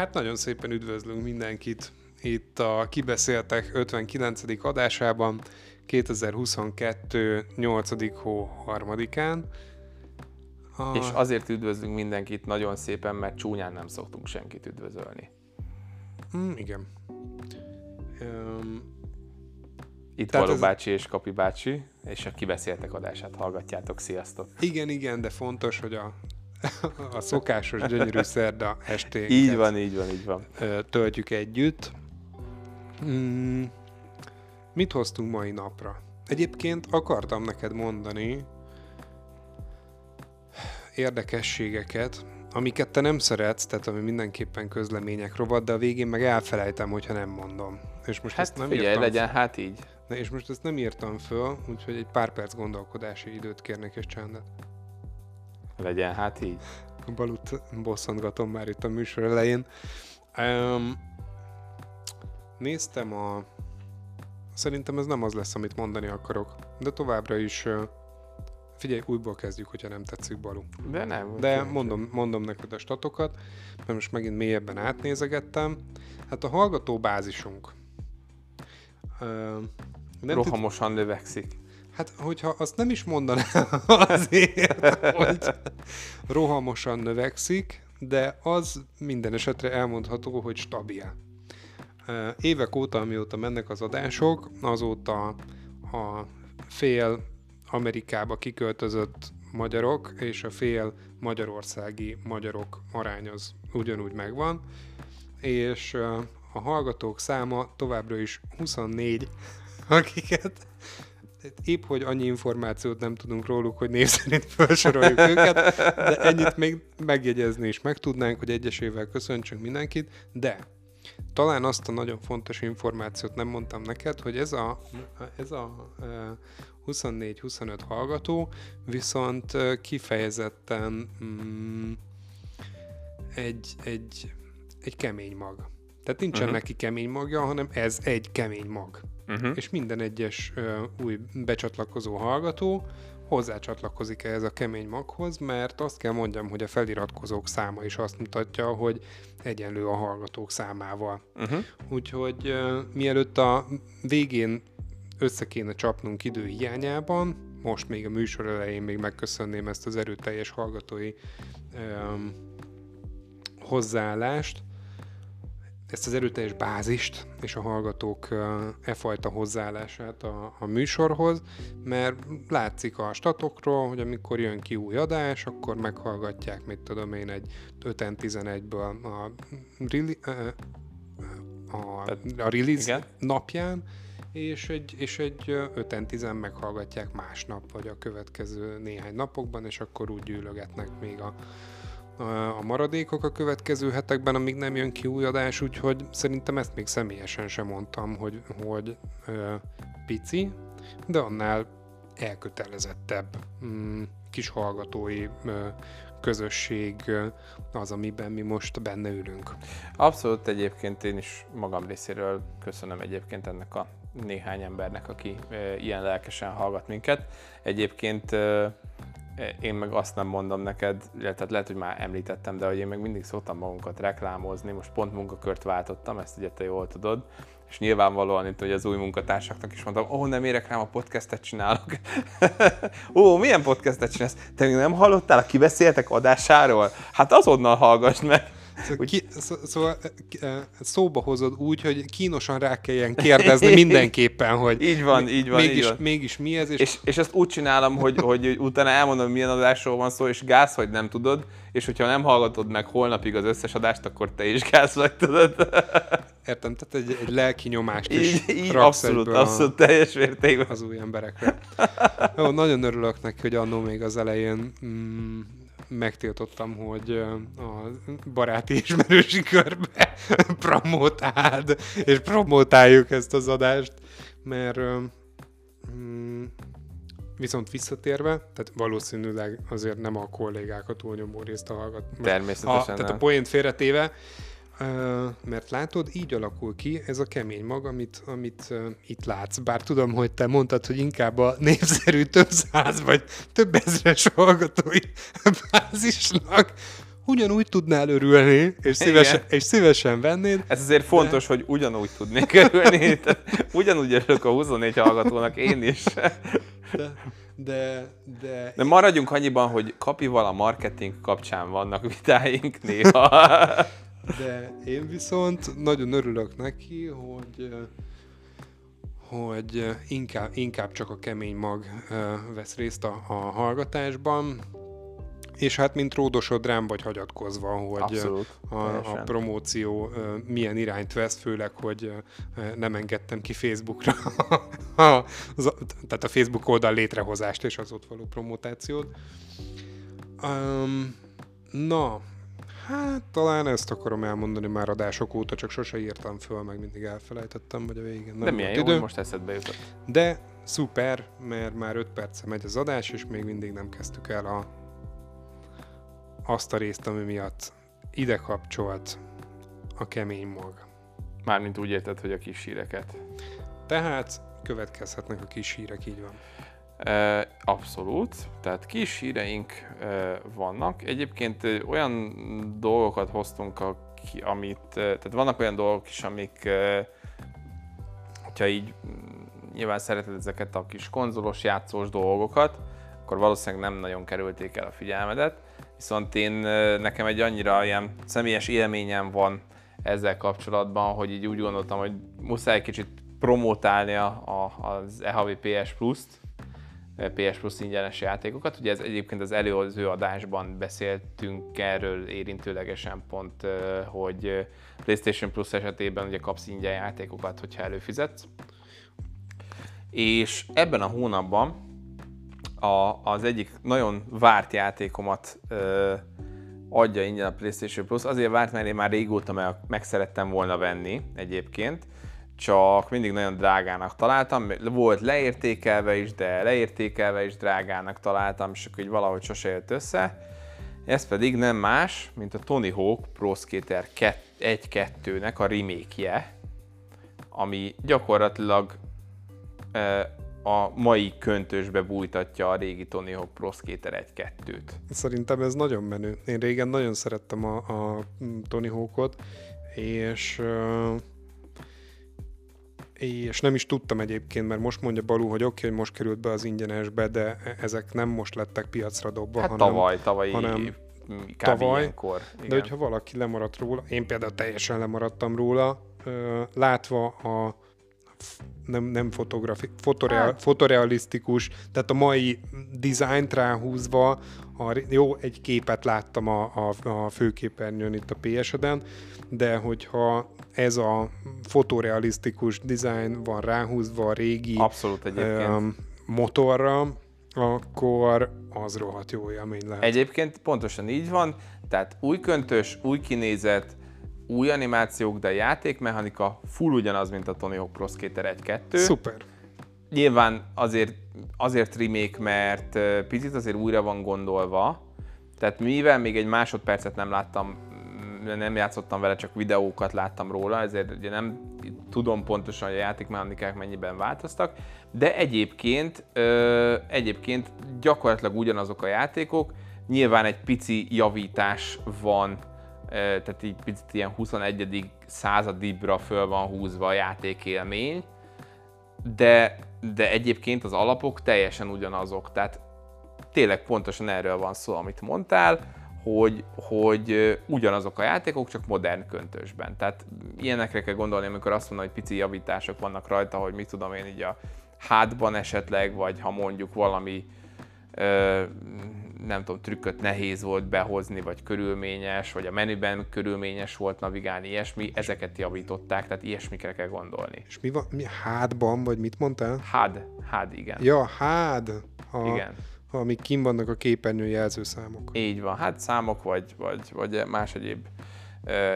Hát nagyon szépen üdvözlünk mindenkit itt a Kibeszéltek 59. adásában 2022. 8. hó 3-án. És azért üdvözlünk mindenkit nagyon szépen, mert csúnyán nem szoktunk senkit üdvözölni. Igen. Itt Való bácsi és Kapi bácsi, és a Kibeszéltek adását hallgatjátok. Sziasztok! Igen, de fontos, hogy a szokásos gyönyörű szerda esténket így van. Töltjük együtt. Mit hoztunk mai napra? Egyébként akartam neked mondani érdekességeket, amiket te nem szeretsz, tehát ami mindenképpen közlemények rovat, de a végén meg elfelejtem, hogyha nem mondom. És most ezt nem figyelj, írtam legyen, hát így. De és most ezt nem írtam föl, úgyhogy egy pár perc gondolkodási időt kérnék és csendet. Legyen, hát így. Balut bosszantgatom már itt a műsor elején. Néztem a... Szerintem ez nem az lesz, amit mondani akarok, de továbbra is... Figyelj, újból kezdjük, hogyha nem tetszik, Balú. De nem. De mondom neked a statokat, mert most megint mélyebben átnézegettem. Hát a hallgatóbázisunk... rohamosan növekszik. Hát, hogyha azt nem is mondanám azért, hogy rohamosan növekszik, de az minden esetre elmondható, hogy stabil. Évek óta, amióta mennek az adások, azóta a fél Amerikába kiköltözött magyarok és a fél magyarországi magyarok arány az ugyanúgy megvan, és a hallgatók száma továbbra is 24, akiket... Épp, hogy annyi információt nem tudunk róluk, hogy név szerint felsoroljuk őket, de ennyit még megjegyezni is meg tudnánk, hogy egyesével köszöntsünk mindenkit, de talán azt a nagyon fontos információt nem mondtam neked, hogy ez a 24-25 hallgató viszont kifejezetten egy kemény mag. Tehát nincsen neki kemény magja, hanem ez egy kemény mag. És minden egyes új becsatlakozó hallgató hozzácsatlakozik ehhez a kemény maghoz, mert azt kell mondjam, hogy a feliratkozók száma is azt mutatja, hogy egyenlő a hallgatók számával. Úgyhogy mielőtt a végén össze kéne csapnunk idő hiányában, most még a műsor elején még megköszönném ezt az erőteljes hallgatói hozzáállást, ezt az erőteljes bázist és a hallgatók fajta hozzáállását a műsorhoz, mert látszik a statokról, hogy amikor jön ki új adás, akkor meghallgatják, mit tudom én, egy 5-11-ből a release igen. napján, és egy 5-10 meghallgatják másnap, vagy a következő néhány napokban, és akkor úgy gyűlögetnek még a maradékok a következő hetekben, amíg nem jön ki új adás, úgyhogy szerintem ezt még személyesen sem mondtam, hogy pici, de annál elkötelezettebb kis hallgatói közösség az, amiben mi most benne ülünk. Abszolút, egyébként én is magam részéről köszönöm egyébként ennek a néhány embernek, aki ilyen lelkesen hallgat minket. Egyébként én meg azt nem mondom neked, tehát lehet, hogy már említettem, de hogy én meg mindig szoktam magunkat reklámozni, most pont munkakört váltottam, ezt ugye te jól tudod, és nyilvánvalóan itt az új munkatársaknak is mondtam, nem érek rám, a podcastet csinálok. Milyen podcastet csinálsz? Te még nem hallottál a Kibeszéltek adásáról? Hát azonnal hallgass meg! Szóval szóba hozod úgy, hogy kínosan rá kelljen kérdezni mindenképpen, hogy mégis mi ez. És ezt úgy csinálom, hogy utána elmondom, milyen adásról van szó, és gáz, hogy nem tudod, és hogyha nem hallgatod meg holnapig az összes adást, akkor te is gáz vagy, tudod. Értem, tehát egy lelki nyomást is raksz egyből abszolút, teljes mértékben az új emberekre. Jó, nagyon örülök neki, hogy annó még az elején... megtiltottam, hogy a baráti ismerősi körbe promotáld, és promotáljuk ezt az adást, mert viszont visszatérve, tehát valószínűleg azért nem a kollégákat túlnyomó részt hallgatnak. Természetesen. Tehát a poént félretéve, mert látod, így alakul ki ez a kemény mag, amit itt látsz. Bár tudom, hogy te mondtad, hogy inkább a népszerű több száz vagy több ezres hallgatói bázisnak ugyanúgy tudnál örülni, és szívesen vennéd. Ez azért fontos, hogy ugyanúgy tudnék örülni. Ugyanúgy örülök a 24 hallgatónak, én is. De maradjunk annyiban, hogy Kapival a marketing kapcsán vannak vitáink néha. De én viszont nagyon örülök neki, hogy inkább csak a kemény mag vesz részt a hallgatásban. És hát mint ródosod rám vagy hagyatkozva, hogy a promóció milyen irányt vesz, főleg, hogy nem engedtem ki Facebookra tehát a Facebook oldal létrehozást és az ott való promotációt. Hát talán ezt akarom elmondani már adások óta, csak sose írtam föl, meg mindig elfelejtettem, vagy a végén nem. De milyen jó, hogy most eszedbe jutott. De szuper, mert már 5 perce megy az adás, és még mindig nem kezdtük el azt a részt, ami miatt ide kapcsolt a kemény mag. Mármint úgy érted, hogy a kis híreket. Tehát következhetnek a kis hírek, így van. Abszolút, tehát kis híreink vannak. Egyébként olyan dolgokat hoztunk, tehát vannak olyan dolgok is, amik, hogyha így nyilván szereted ezeket a kis konzolos játszós dolgokat, akkor valószínűleg nem nagyon kerülték el a figyelmedet. Viszont nekem egy annyira ilyen személyes élményem van ezzel kapcsolatban, hogy így úgy gondoltam, hogy muszáj kicsit promotálnia az e-havi PS Plus-t, PS Plus ingyenes játékokat. Ugye ez egyébként az előző adásban beszéltünk erről érintőlegesen pont, hogy PlayStation Plus esetében ugye kapsz ingyen játékokat, hogyha előfizetsz. És ebben a hónapban az egyik nagyon várt játékomat adja ingyen a PlayStation Plus. Azért várt, mert én már régóta megszerettem volna venni egyébként, csak mindig nagyon drágának találtam. Volt leértékelve is, de drágának találtam, és akkor így valahogy sose jött össze. Ez pedig nem más, mint a Tony Hawk Pro Skater 1+2-nek a remake-je, ami gyakorlatilag a mai köntösbe bújtatja a régi Tony Hawk Pro Skater 1-2-t. Szerintem ez nagyon menő. Én régen nagyon szerettem a Tony Hawkot, és nem is tudtam egyébként, mert most mondja Balú, hogy hogy most került be az ingyenesbe, de ezek nem most lettek piacra dobva, hát hanem tavaly ilyenkor. Igen. De hogyha valaki lemaradt róla, én például teljesen lemaradtam róla, látva a nem fotorealisztikus, tehát a mai dizájnt ráhúzva, egy képet láttam a főképernyőn itt a PS-en, de hogyha ez a fotorealisztikus dizájn van ráhúzva a régi motorra, akkor az rohadt jó élmény lehet. Egyébként pontosan így van, tehát új köntös, új kinézet, új animációk, de a játékmechanika full ugyanaz, mint a Tony Hawk Pro Skater 1-2. Szuper. Nyilván azért remake, mert picit azért újra van gondolva. Tehát mivel még egy másodpercet nem láttam, nem játszottam vele, csak videókat láttam róla, ezért ugye nem tudom pontosan, hogy a játékmechanikák mennyiben változtak, de egyébként gyakorlatilag ugyanazok a játékok, nyilván egy pici javítás van, tehát így picit ilyen 21. századibra föl van húzva a játékélmény, de egyébként az alapok teljesen ugyanazok, tehát tényleg pontosan erről van szó, amit mondtál, hogy ugyanazok a játékok, csak modern köntösben. Tehát ilyenekre kell gondolni, amikor azt mondom, hogy pici javítások vannak rajta, hogy mit tudom én így a hátban esetleg, vagy ha mondjuk valami nem tudom, trükköt nehéz volt behozni, vagy körülményes, vagy a menüben körülményes volt navigálni, ilyesmi, ezeket javították, tehát ilyesmikre kell gondolni. És mi van? Hádban, vagy mit mondtál? Hád, igen. Ja, hád. Igen. Amik kint vannak a képernyő jelzőszámok. Így van, hát számok, vagy más egyéb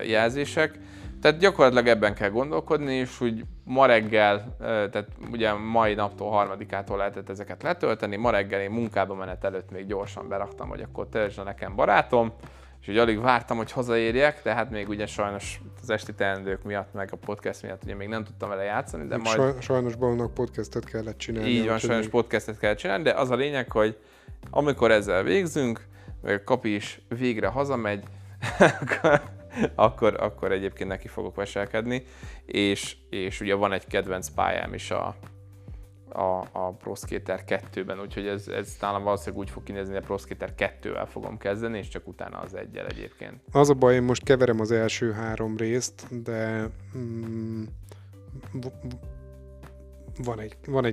jelzések. Tehát gyakorlatilag ebben kell gondolkodni, és úgy ma reggel, tehát ugye mai naptól 3-ától lehetett ezeket letölteni, ma reggel én munkába menet előtt még gyorsan beraktam, hogy akkor töltsd le nekem barátom, és úgy alig vártam, hogy hazaérjek, de hát még ugye sajnos az esti teendők miatt, meg a podcast miatt ugye még nem tudtam vele játszani, de majd... Sajnos Balónak podcastet kellett csinálni. Így van, sajnos podcastet kellett csinálni, de az a lényeg, hogy amikor ezzel végzünk, Kapi is végre hazamegy, akkor egyébként neki fogok veselkedni. És ugye van egy kedvenc pályám is a Pro Skater 2-ben, úgyhogy ez nálam valószínűleg úgy fog kinézni, hogy a Pro Skater 2-vel fogom kezdeni, és csak utána az 1-gyel egyébként. Az a baj, én most keverem az első 3 részt, de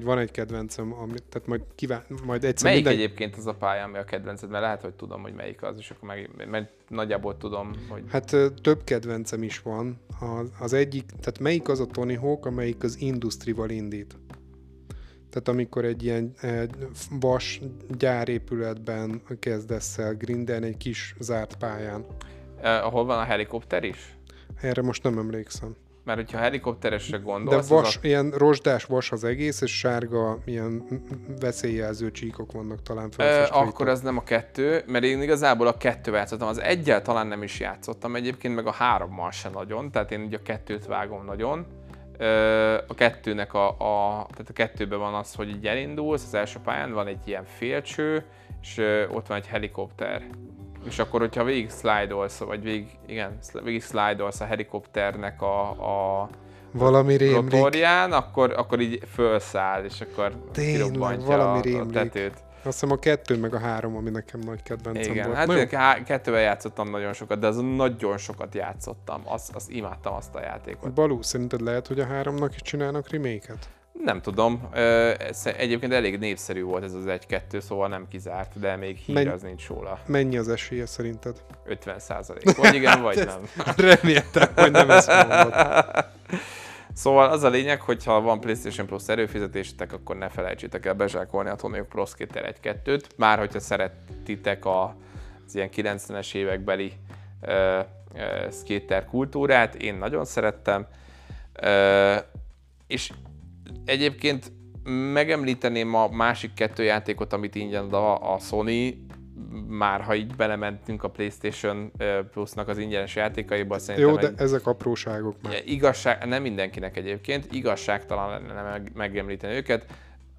van egy kedvencem, tehát majd egyszer melyik minden... egyébként az a pálya, ami a kedvenced? Mert lehet, hogy tudom, hogy melyik az, és akkor meg nagyjából tudom, hogy... Hát több kedvencem is van. Az egyik, tehát melyik az a Tony Hawk, amelyik az Industrival indít? Tehát amikor egy ilyen vas gyárépületben kezdesz el grindelni egy kis zárt pályán. Ahol van a helikopter is? Erre most nem emlékszem. Mert hogyha helikopteresre gondolsz... De vas, ilyen rozsdás vas az egész, és sárga ilyen veszélyjelző csíkok vannak talán felfestve. Akkor az nem a 2, mert én igazából a 2-vel játszottam. Az 1-gyel talán nem is játszottam egyébként, meg a 3-mal se nagyon, tehát én ugye a 2-t vágom nagyon. A 2-nek tehát a 2-ben van az, hogy így elindulsz, az első pályán van egy ilyen félcső, és ott van egy helikopter. És akkor, hogyha végig szlájdolsz, vagy végig szlájdolsz a helikopternek a valami rotorján, akkor így fölszáll, és akkor kirobbantja a tetőt. Azt hiszem a 2 meg a 3, ami nekem nagy kedvencem volt. Igen, hát én 2-vel játszottam nagyon sokat, de azon nagyon sokat játszottam. Azt imádtam azt a játékot. Balú, szerinted lehet, hogy a 3-nak is csinálnak remake-et? Nem tudom. Egyébként elég népszerű volt ez az 1-2, szóval nem kizárt, de még hír az nincs róla. Mennyi az esélye szerinted? 50%. Vagy igen, vagy nem. Reméltem, hogy nem ezt mondod. Szóval az a lényeg, hogy ha van PlayStation Plus erőfizetésetek, akkor ne felejtsétek el bezsákolni a Tony Hawk Pro Skater 1+2-t, már hogyha szeretitek az ilyen 90-es évekbeli skater kultúrát, én nagyon szerettem, és egyébként megemlíteném a másik 2 játékot, amit ingyen ad a Sony, már ha így belementünk a PlayStation Plus-nak az ingyenes játékaiba, szerintem... Jó, de ezek apróságok már. Nem mindenkinek egyébként, igazságtalan lenne megemlíteni őket.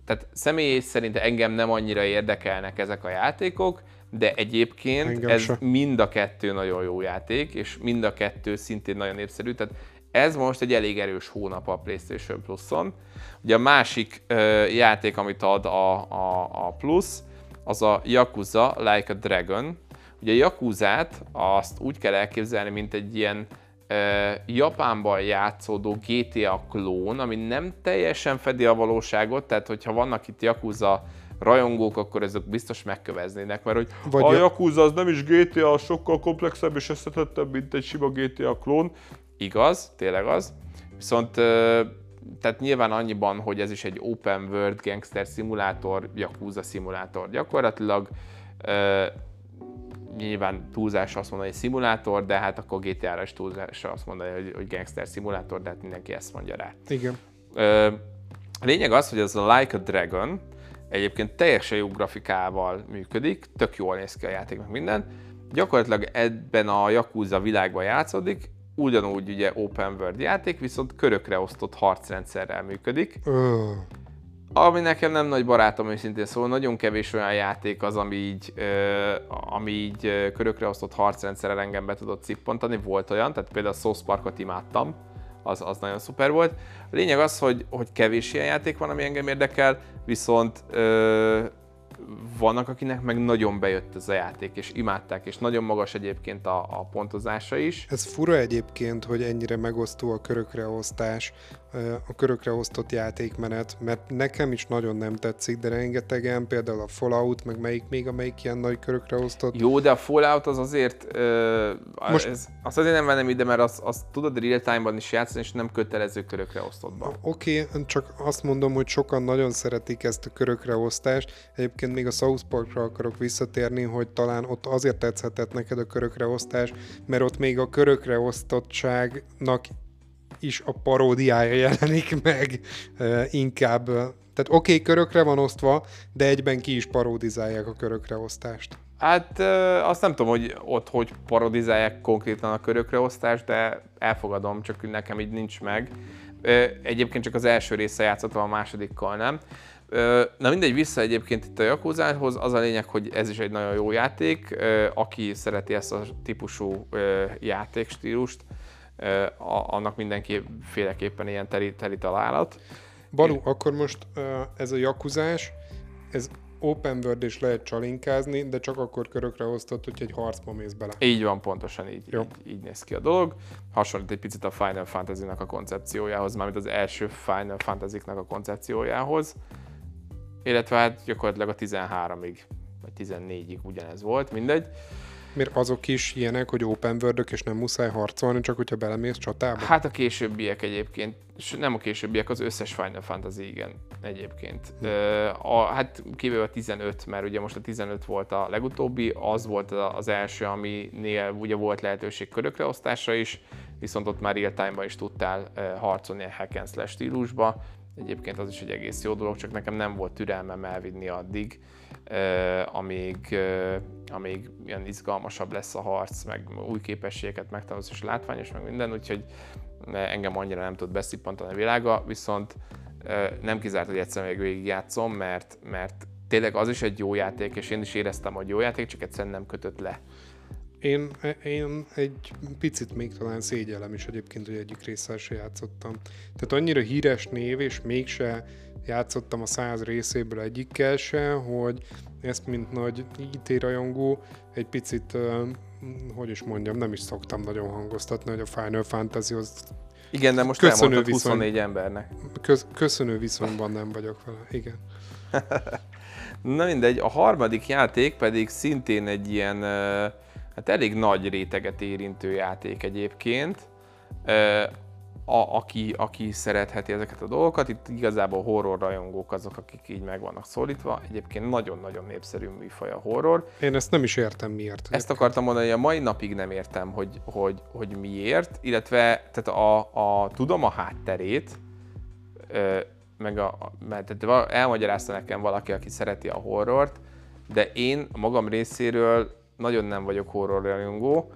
Tehát személy szerint engem nem annyira érdekelnek ezek a játékok, de egyébként engem ez se. Mind a 2 nagyon jó játék, és mind a 2 szintén nagyon népszerű. Tehát ez most egy elég erős hónap a PlayStation Plus-on. Ugye a másik játék, amit ad a Plus, az a Yakuza Like a Dragon. Ugye a Yakuzát azt úgy kell elképzelni, mint egy ilyen Japánban játszódó GTA klón, ami nem teljesen fedi a valóságot, tehát hogyha vannak itt Yakuza rajongók, akkor ezek biztos megköveznének, mert hogy vagy a Yakuza az nem is GTA, sokkal komplexebb és összetettebb, mint egy sima GTA klón. Igaz, tényleg az. Viszont tehát nyilván annyiban, hogy ez is egy open world gangster szimulátor, Yakuza szimulátor gyakorlatilag. Nyilván túlzásra azt mondani, hogy szimulátor, de hát akkor GTA-ra is túlzásra azt mondani, hogy gangster szimulátor, de hát mindenki ezt mondja rá. Igen. A lényeg az, hogy ez a Like a Dragon egyébként teljesen jó grafikával működik, tök jól néz ki a játéknak minden. Gyakorlatilag ebben a Yakuza világban játszódik, ugyanúgy ugye open world játék, viszont körökre osztott harcrendszerrel működik. Ami nekem nem nagy barátom őszintén, szóval nagyon kevés olyan játék az, ami így körökre osztott harcrendszerrel engem be tudott cippantani, volt olyan, tehát például a South Parkot imádtam, az nagyon szuper volt. A lényeg az, hogy kevés ilyen játék van, ami engem érdekel, viszont vannak, akinek meg nagyon bejött ez a játék, és imádták, és nagyon magas egyébként a pontozása is. Ez fura egyébként, hogy ennyire megosztó a körökreosztás, a körökre osztott játékmenet, mert nekem is nagyon nem tetszik, de rengetegen, például a Fallout, meg amelyik ilyen nagy körökre osztott. Jó, de a Fallout az azért, azt azért nem vennem ide, mert azt tudod real time-ban is játszani, és nem kötelező körökre osztottban. Oké, csak azt mondom, hogy sokan nagyon szeretik ezt a körökre osztást. Egyébként még a South Parkra akarok visszatérni, hogy talán ott azért tetszhetett neked a körökre osztás, mert ott még a körökre osztottságnak is a paródiája jelenik meg inkább. Tehát oké, körökre van osztva, de egyben ki is parodizálják a körökre osztást. Hát azt nem tudom, hogy ott hogy parodizálják konkrétan a körökre osztást, de elfogadom, csak nekem így nincs meg. Egyébként csak az első része játszottam, a másodikkal nem. Na mindegy, vissza egyébként itt a Yakuzához, az a lényeg, hogy ez is egy nagyon jó játék, aki szereti ezt a típusú játékstílust, annak mindenféleképpen ilyen teli találat. Balú, akkor most ez a Yakuzás, ez open world is lehet csalinkázni, de csak akkor körökre osztott, hogy egy harcba mész bele. Így van, pontosan így néz ki a dolog. Hasonlít egy picit a Final Fantasy-nak a koncepciójához, mármint az első Final Fantasy-nak a koncepciójához. Illetve hát gyakorlatilag a 13-ig, vagy 14-ig ugyanez volt, mindegy. Mert azok is ilyenek, hogy open world-ök és nem muszáj harcolni, csak hogyha belemész csatába? Hát a későbbiek egyébként, nem a későbbiek, az összes Final Fantasy igen egyébként. Hát kivéve a 15, mert ugye most a 15 volt a legutóbbi, az volt az első, aminél ugye volt lehetőség körökreosztásra is, viszont ott már real time-ban is tudtál harcolni a hack and slash stílusba. Egyébként az is egy egész jó dolog, csak nekem nem volt türelmem elvinni addig, amíg ilyen izgalmasabb lesz a harc, meg új képességeket megtanulsz, és látványos, meg minden, úgyhogy engem annyira nem tud beszippantani a világa, viszont nem kizárt, hogy egyszerűen végig játszom, mert tényleg az is egy jó játék, és én is éreztem, hogy jó játék, csak egyszerűen nem kötött le. Én egy picit még talán szégyellem is egyébként, hogy egyik résszel se játszottam. Tehát annyira híres név, és mégse játszottam a 100 részéből egyikkel se, hogy ezt mint nagy IT-rajongó egy picit, hogy is mondjam, nem is szoktam nagyon hangoztatni, hogy a Final Fantasy az... Igen, de most elmondtad 24 embernek. Köszönő viszonyban nem vagyok vele, igen. Na mindegy, a harmadik játék pedig szintén egy ilyen... Hát elég nagy réteget érintő játék egyébként, aki szeretheti ezeket a dolgokat. Itt igazából horror rajongók azok, akik így meg vannak szólítva. Egyébként nagyon-nagyon népszerű műfaj a horror. Én ezt nem is értem miért. Egyébként. Ezt akartam mondani, hogy a mai napig nem értem, hogy miért, illetve tehát tudom a hátterét, meg tehát elmagyarázta nekem valaki, aki szereti a horrort, de én magam részéről nagyon nem vagyok horror rajongó,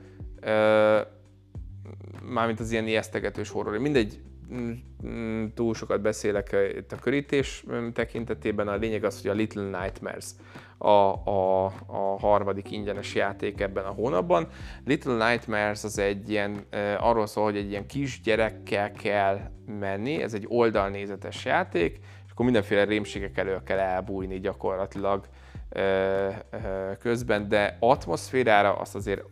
mármint az ilyen ijesztegetős horror. Mindegy, túl sokat beszélek itt a körítés tekintetében, a lényeg az, hogy a Little Nightmares a harmadik ingyenes játék ebben a hónapban. Little Nightmares az egy ilyen, arról szól, hogy egy ilyen kisgyerekkel kell menni, ez egy oldalnézetes játék, és akkor mindenféle rémségek elől kell elbújni gyakorlatilag közben, de atmoszférára azt azért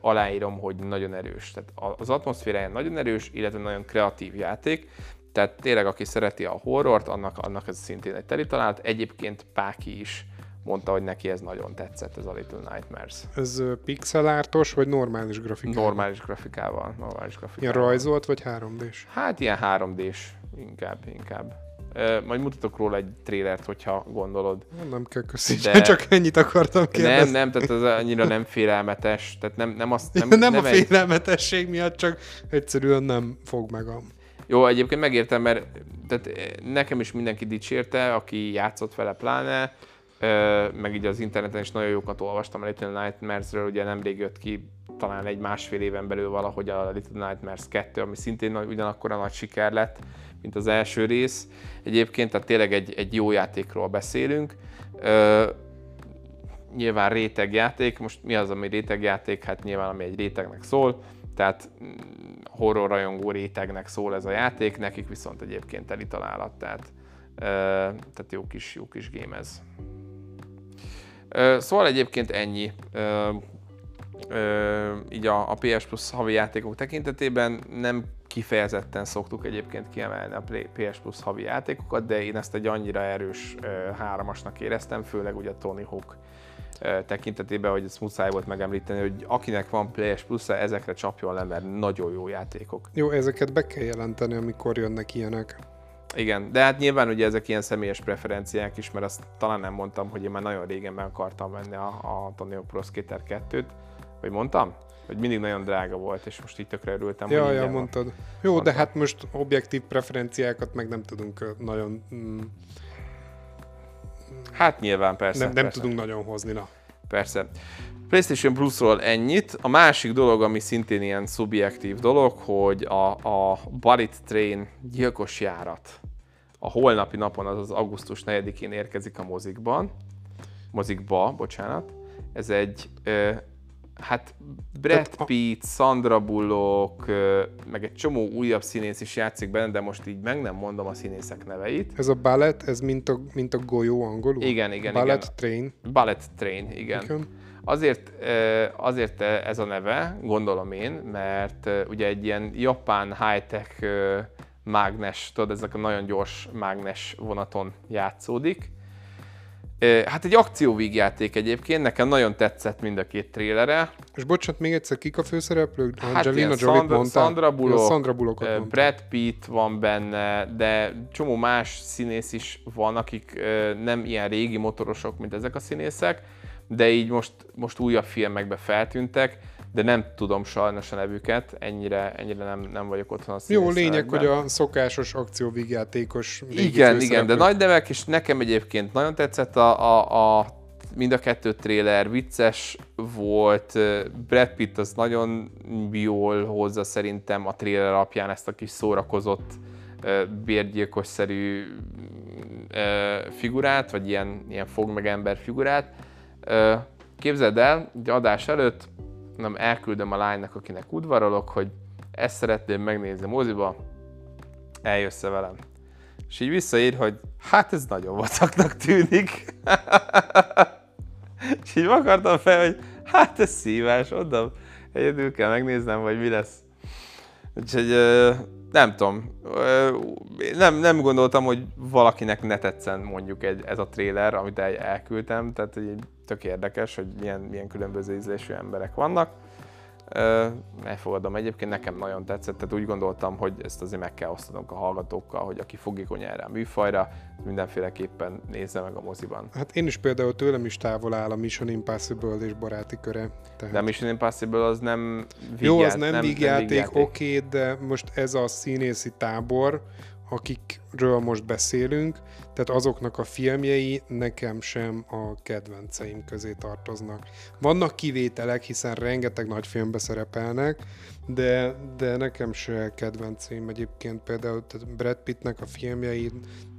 aláírom, hogy nagyon erős. Tehát az atmoszférája nagyon erős, illetve nagyon kreatív játék, tehát tényleg aki szereti a horrort, annak ez szintén egy teli találat. Egyébként Páki is mondta, hogy neki ez nagyon tetszett, ez a Little Nightmares. Ez pixelártos, vagy normális grafikával? Normális grafikával. Ilyen rajzolt, vagy 3D-s? Hát ilyen 3D-s, inkább. Majd mutatok róla egy trélert, hogyha gondolod. Nem kell, köszönjük, csak ennyit akartam kérdezni. Nem, tehát ez annyira nem félelmetes. Tehát nem a félelmetesség miatt, csak egyszerűen nem fog meg a... Jó, egyébként megértem, mert tehát nekem is mindenki dicsérte, aki játszott vele pláne, meg így az interneten is nagyon jókat olvastam a Little Nightmares-ről, ugye nemrég jött ki talán egy másfél éven belül valahogy a Little Nightmares 2, ami szintén ugyanakkora nagy siker lett, mint az első rész. Egyébként, tehát tényleg egy jó játékról beszélünk. Nyilván rétegjáték, most mi az, ami rétegjáték? Hát nyilván, ami egy rétegnek szól, tehát horror rajongó rétegnek szól ez a játék, nekik viszont egyébként teli találat, tehát jó kis game ez. Szóval egyébként ennyi. Így a PS Plus havi játékok tekintetében nem kifejezetten szoktuk egyébként kiemelni a PS Plus havi játékokat, de én ezt egy annyira erős háromasnak éreztem, főleg ugye a Tony Hawk tekintetében, hogy ezt muszáj volt megemlíteni, hogy akinek van PS Plus-a, ezekre csapjon le, mert nagyon jó játékok. Jó, ezeket be kell jelenteni, amikor jönnek ilyenek. Igen, de hát nyilván ugye ezek ilyen személyes preferenciák is, mert azt talán nem mondtam, hogy én már nagyon régen meg akartam venni a Tony Hawk Pro Skater 2-t, vagy mondtam? Hogy mindig nagyon drága volt, és most így tökre örültem. Ja, mondtad. Jó, de hát most objektív preferenciákat meg nem tudunk nagyon... Hát nyilván, persze. Nem tudunk nagyon hozni, na. Persze. PlayStation Plusról ennyit. A másik dolog, ami szintén ilyen szubjektív dolog, hogy a Bullet Train gyilkos járat a holnapi napon, azaz augusztus 4-én érkezik a mozikba. Ez egy, hát Brad Pitt, Sandra Bullock, meg egy csomó újabb színész is játszik benne, de most így meg nem mondom a színészek neveit. Ez a Ballet, ez mint a golyó angolul? Igen. Bullet Train, igen. Azért ez a neve, gondolom én, mert ugye egy ilyen japán high-tech mágnes, tudod, ezek a nagyon gyors mágnes vonaton játszódik. Hát egy akcióvígjáték egyébként, nekem nagyon tetszett mind a két trélere. És bocsánat, még egyszer, kik a főszereplők? Hát Angelina Jolie, Sandra Bullock, Brad Pitt van benne, de csomó más színész is van, akik nem ilyen régi motorosok, mint ezek a színészek, de így most újabb filmekbe feltűntek, de nem tudom sajnos a nevüket, ennyire nem vagyok otthon a színészelemben. Jó, lényeg, hogy a szokásos akcióvígjátékos. Igen, de nagy nevek, és nekem egyébként nagyon tetszett a mind a kettő tréler, vicces volt, Brad Pitt az nagyon jól hozza szerintem a tréler alapján ezt a kis szórakozott, bérgyilkosszerű figurát, vagy ilyen fog meg ember figurát. Képzeld el, egy adás előtt elküldöm a lánynak, akinek udvarolok, hogy ezt szeretném megnézni moziba, eljössz-e velem? És így visszaír, hogy hát ez nagyon vacaknak tűnik. És így akartam fel, hogy hát ez szívás, oda egyedül kell megnéznem, vagy mi lesz. Úgyhogy nem tudom, nem gondoltam, hogy valakinek ne tetszen mondjuk ez a tréler, amit elküldtem, tehát így tök érdekes, hogy milyen különböző ízlésű emberek vannak. Elfogadom egyébként, nekem nagyon tetszett, tehát úgy gondoltam, hogy ezt azért meg kell osztanunk a hallgatókkal, hogy aki fogékony erre a műfajra, mindenféleképpen nézze meg a moziban. Hát én is például tőlem is távol áll a Mission Impossible és baráti köre. Tehát... De a Mission Impossible az nem vígjáték. Jó, az nem vígjáték, oké, de most ez a színészi tábor, akikről most beszélünk, tehát azoknak a filmjei nekem sem a kedvenceim közé tartoznak. Vannak kivételek, hiszen rengeteg nagy filmbe szerepelnek, de nekem se kedvenceim egyébként, például Brad Pittnek a filmjei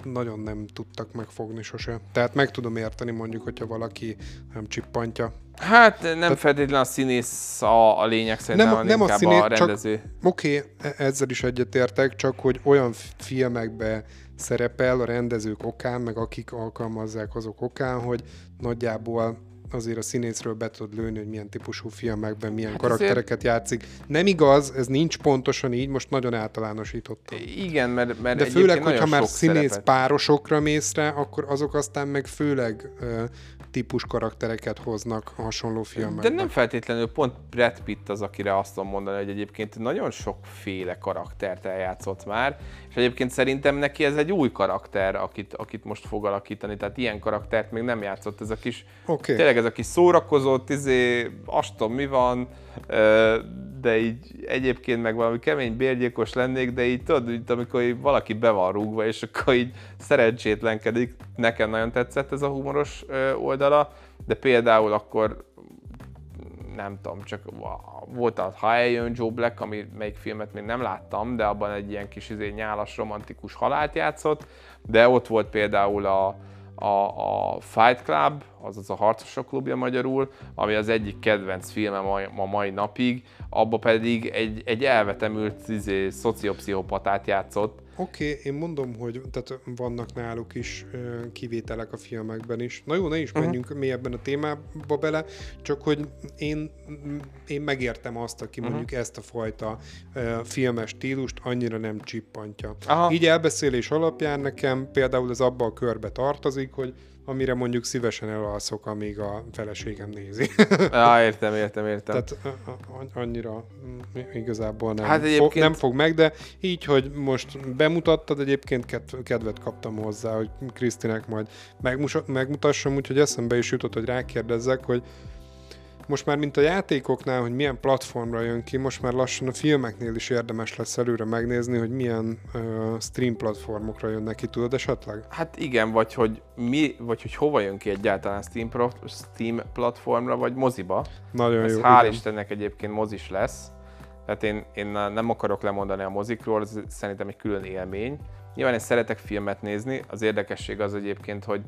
nagyon nem tudtak megfogni sose. Tehát meg tudom érteni mondjuk, hogyha valaki nem csippantja. Hát nem feltétlenül a színész a lényeg szerintem, nem inkább a, színész, a rendező. Oké, ezzel is egyetértek, csak hogy olyan filmekbe szerepel a rendezők okán, meg akik alkalmazzák azok okán, hogy nagyjából azért a színészről be tud lőni, hogy milyen típusú filmekben milyen karaktereket játszik. Nem igaz, ez nincs pontosan így, most nagyon általánosítottam. Igen, mert de főleg, hogyha már színész párosokra mész rá, akkor azok aztán meg főleg típus karaktereket hoznak a hasonló filmekben. De nem feltétlenül pont Brad Pitt az, akire azt tudom mondani, hogy egyébként nagyon sokféle karaktert eljátszott már, és egyébként szerintem neki ez egy új karakter, akit most fog alakítani, tehát ilyen karaktert még nem játszott, ez a kis, tényleg ez a kis szórakozott, azt tudom, mi van, de így egyébként meg valami kemény bérgyilkos lennék, de így tudod, így, amikor így valaki be van rúgva, és akkor így szerencsétlenkedik, nekem nagyon tetszett ez a humoros oldala, de például akkor nem tudom, csak volt az Ha eljön Joe Black, melyik filmet még nem láttam, de abban egy ilyen kis nyálas, romantikus halált játszott, de ott volt például a Fight Club, azaz a Harcosok klubja magyarul, ami az egyik kedvenc filmem a mai napig, abba pedig egy elvetemült szociopszichopatát játszott. Oké, én mondom, hogy tehát vannak náluk is kivételek a filmekben is. Na jó, ne is menjünk mélyebben a témába bele, csak hogy én megértem azt, aki mondjuk ezt a fajta filmes stílust annyira nem csippantja. Aha. Így elbeszélés alapján nekem például ez abba a körbe tartozik, hogy amire mondjuk szívesen elalszok, amíg a feleségem nézi. Á, értem. Tehát annyira igazából nem, hát egyébként... nem fog meg, de így, hogy most bemutattad, egyébként kedvet kaptam hozzá, hogy Krisztinek majd megmutassam, úgyhogy eszembe is jutott, hogy rákérdezzek, hogy most már mint a játékoknál, hogy milyen platformra jön ki, most már lassan a filmeknél is érdemes lesz előre megnézni, hogy milyen stream platformokra jönnek ki, tudod esetleg? Hát igen, vagy hogy hova jön ki egyáltalán Steam platformra, vagy moziba. Nagyon ez jó. Hál' Istennek egyébként mozis lesz. Tehát én nem akarok lemondani a mozikról, ez szerintem egy külön élmény. Nyilván én szeretek filmet nézni, az érdekesség az egyébként, hogy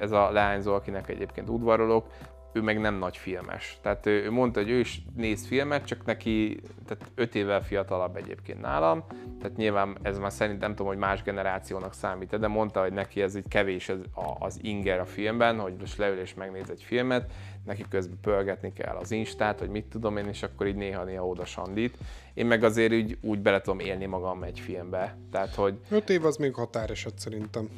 ez a leányzó, akinek egyébként udvarolok, ő meg nem nagy filmes. Tehát ő mondta, hogy ő is néz filmet, csak neki, tehát 5 évvel fiatalabb egyébként nálam, tehát nyilván ez már szerintem, nem tudom, hogy más generációnak számít, de mondta, hogy neki ez így kevés az inger a filmben, hogy most leül és megnéz egy filmet, neki közben pörgetni kell az Instát, hogy mit tudom én, és akkor így néha-néha oda sandít. Én meg azért úgy bele tudom élni magam egy filmbe. Tehát, hogy 5 év az még határeset szerintem.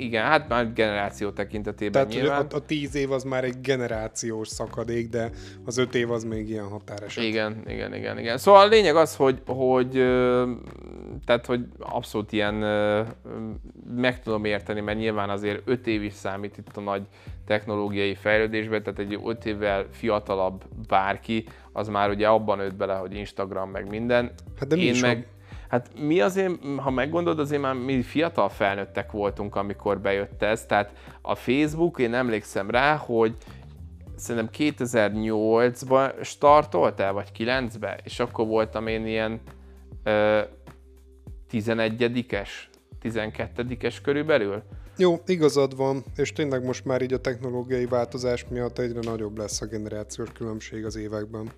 Igen, hát már generáció tekintetében. Tehát nyilván. A 10 év az már egy generációs szakadék, de az 5 év az még ilyen határeset. Igen. Szóval a lényeg az, hogy abszolút ilyen meg tudom érteni, mert nyilván azért 5 év is számít itt a nagy technológiai fejlődésben, tehát egy 5 évvel fiatalabb bárki, az már ugye abban nőtt bele, hogy Instagram meg minden. Hát de mi is meg... Hát mi azért, ha meggondolod, azért már mi fiatal felnőttek voltunk, amikor bejött ez, tehát a Facebook, én emlékszem rá, hogy szerintem 2008-ban startolt el, vagy 2009-ben, és akkor voltam én ilyen 11-es, 12-es körülbelül. Jó, igazad van, és tényleg most már így a technológiai változás miatt egyre nagyobb lesz a generációs különbség az években.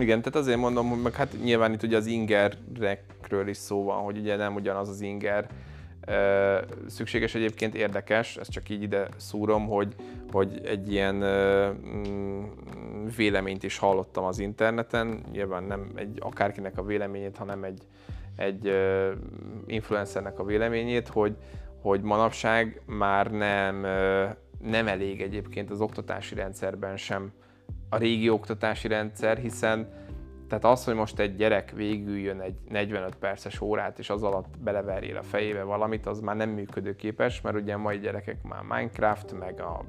Igen, tehát azért mondom, hogy meg hát nyilván itt ugye az ingerekről is szó van, hogy ugye nem ugyanaz az inger szükséges, egyébként érdekes, ezt csak így ide szúrom, hogy egy ilyen véleményt is hallottam az interneten, nyilván nem egy akárkinek a véleményét, hanem egy influencernek a véleményét, hogy manapság már nem elég egyébként az oktatási rendszerben sem a régi oktatási rendszer, hiszen tehát az, hogy most egy gyerek végüljön egy 45 perces órát, és az alatt beleverjél a fejébe valamit, az már nem működőképes, mert ugye a mai gyerekek már Minecraft, meg a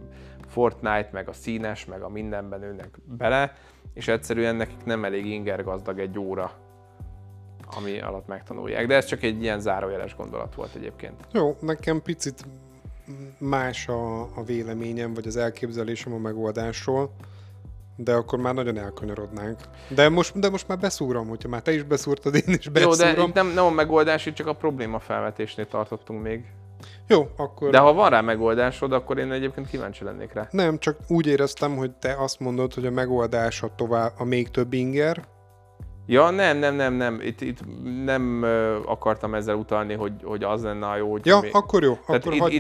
Fortnite, meg a színes, meg a mindenben ülnek bele, és egyszerűen nekik nem elég ingergazdag egy óra, ami alatt megtanulják. De ez csak egy ilyen zárójeles gondolat volt egyébként. Jó, nekem picit más a véleményem, vagy az elképzelésem a megoldásról. De akkor már nagyon elkanyarodnánk. De most már beszúrom, hogyha már te is beszúrtad, én is beszúrom. Jó, de itt nem a megoldás, itt csak a probléma felvetésnél tartottunk még. Jó, akkor... De ha van rá megoldásod, akkor én egyébként kíváncsi lennék rá. Nem, csak úgy éreztem, hogy te azt mondod, hogy a megoldás a még több inger. Ja, nem. Itt nem akartam ezzel utalni, hogy az lenne a jó, hogy... Ja, akkor jó. Tehát akkor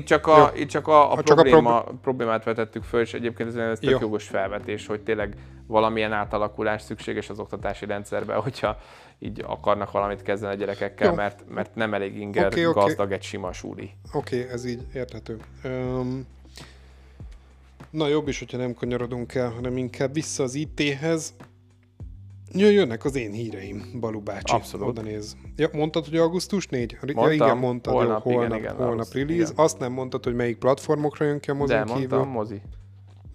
itt csak a problémát vetettük föl, és egyébként ez tök jogos felvetés, hogy tényleg valamilyen átalakulás szükséges az oktatási rendszerben, hogyha így akarnak valamit kezdeni a gyerekekkel, jó. Mert nem elég inger gazdag egy sima súli. Oké, ez így érthető. Na, jobb is, hogyha nem kanyarodunk el, hanem inkább vissza az IT-hez. Jönnek az én híreim, Balú bácsi. Abszolút. Oda néz. Ja, mondtad, hogy augusztus 4? Mondtam. Ja, igen, mondtad. Holnap release. Azt nem mondtad, hogy melyik platformokra jön ki a mozin kívül. De mondtam, mozi.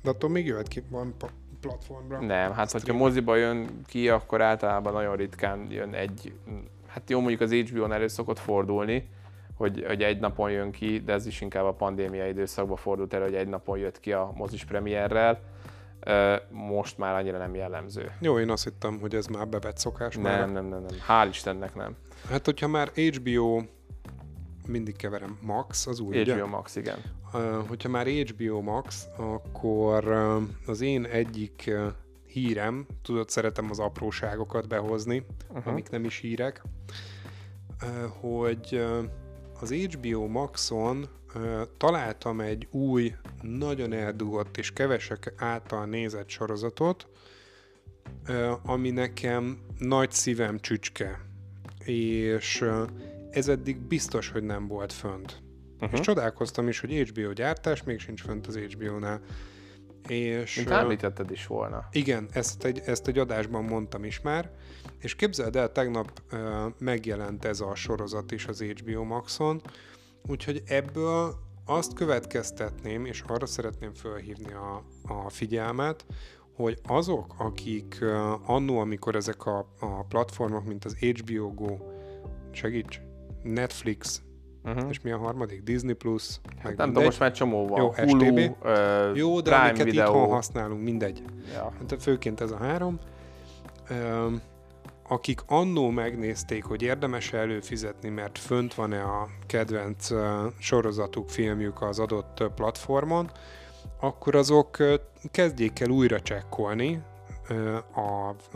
De attól még jöhet ki van platformra. Nem, hát hogyha moziba jön ki, akkor általában nagyon ritkán jön egy... Hát jó, mondjuk az HBO-n elő szokott fordulni, hogy egy napon jön ki, de ez is inkább a pandémia időszakban fordult el, hogy egy napon jött ki a mozis premierrel. Most már annyira nem jellemző. Jó, én azt hittem, hogy ez már bevett szokás. Nem. Hál' Istennek nem. Hát, hogyha már HBO, mindig keverem, Max, az új, HBO ugye? Max, igen. Hogyha már HBO Max, akkor az én egyik hírem, tudod, szeretem az apróságokat behozni, amik nem is hírek, hogy az HBO Maxon találtam egy új, nagyon eldugott és kevesek által nézett sorozatot, ami nekem nagy szívem csücske. És ez eddig biztos, hogy nem volt fönt. És csodálkoztam is, hogy HBO gyártás, még sincs fönt az HBO-nál. És, mint említetted is volna. Igen, ezt egy adásban mondtam is már. És képzeld el, tegnap megjelent ez a sorozat is az HBO Maxon, úgyhogy ebből azt következtetném, és arra szeretném felhívni a figyelmet, hogy azok, akik annó, amikor ezek a platformok, mint az HBO Go, segíts, Netflix, és mi a harmadik? Disney Plus. Hát nem tudom, most már csomó van. Jó, Hulu, jó, de amiket Prime Video. Itthon használunk, mindegy. Ja. Hát főként ez a három. akik annó megnézték, hogy érdemes előfizetni, mert fönt van-e a kedvenc sorozatuk, filmjük az adott platformon, akkor azok kezdjék el újra csekkolni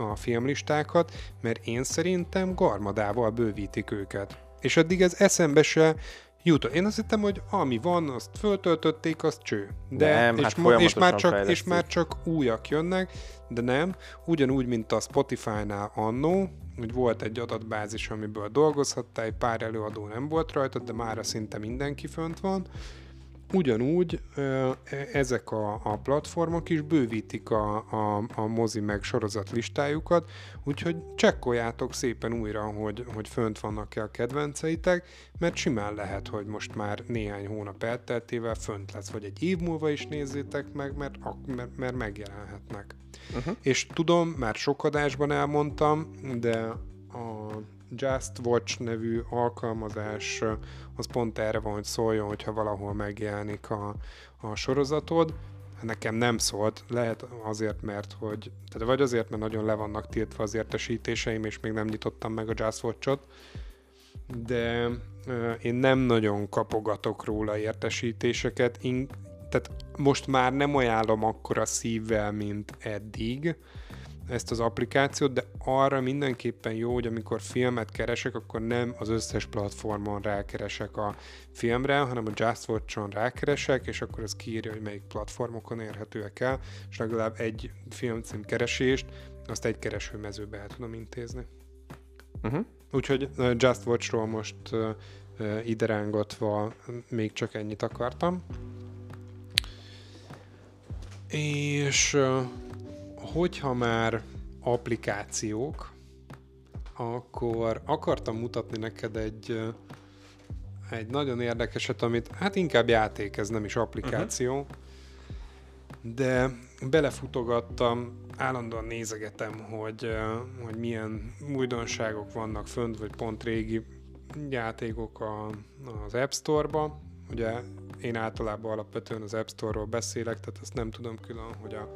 a filmlistákat, mert én szerintem garmadával bővítik őket. És addig ez eszembe se jut. Én azt hittem, hogy ami van, azt föltöltötték, az cső. De nem, és már csak újak jönnek, de nem. Ugyanúgy, mint a Spotify-nál annó, hogy volt egy adatbázis, amiből dolgozhattál, egy pár előadó nem volt rajta, de mára szinte mindenki fönt van. Ugyanúgy ezek a platformok is bővítik a mozi meg sorozat listájukat, úgyhogy csekkoljátok szépen újra, hogy fönt vannak-e a kedvenceitek, mert simán lehet, hogy most már néhány hónap elteltével fönt lesz, vagy egy év múlva is nézzétek meg, mert megjelenhetnek. Uh-huh. És tudom, már sok adásban elmondtam, de a Just Watch nevű alkalmazás az pont erre van, hogy szóljon, hogyha valahol megjelenik a sorozatod. Nekem nem szólt, lehet azért, vagy azért, mert nagyon le vannak tiltva az értesítéseim, és még nem nyitottam meg a Just Watch-ot, de én nem nagyon kapogatok róla értesítéseket, tehát most már nem ajánlom akkora szívvel, mint eddig, ezt az applikációt, de arra mindenképpen jó, hogy amikor filmet keresek, akkor nem az összes platformon rákeresek a filmre, hanem a Just Watch-on rákeresek, és akkor ez kiírja, hogy melyik platformokon érhetőek el, és legalább egy filmcím keresést, azt egy keresőmezőbe el tudom intézni. Uh-huh. Úgyhogy Just Watch-ról most iderángatva még csak ennyit akartam. És... hogyha már applikációk, akkor akartam mutatni neked egy nagyon érdekeset, amit hát inkább játék, ez nem is applikáció, de belefutogattam, állandóan nézegetem, hogy milyen újdonságok vannak fönt, vagy pont régi játékok az App Store-ba. Ugye én általában alapvetően az App Store-ról beszélek, tehát ezt nem tudom külön, hogy a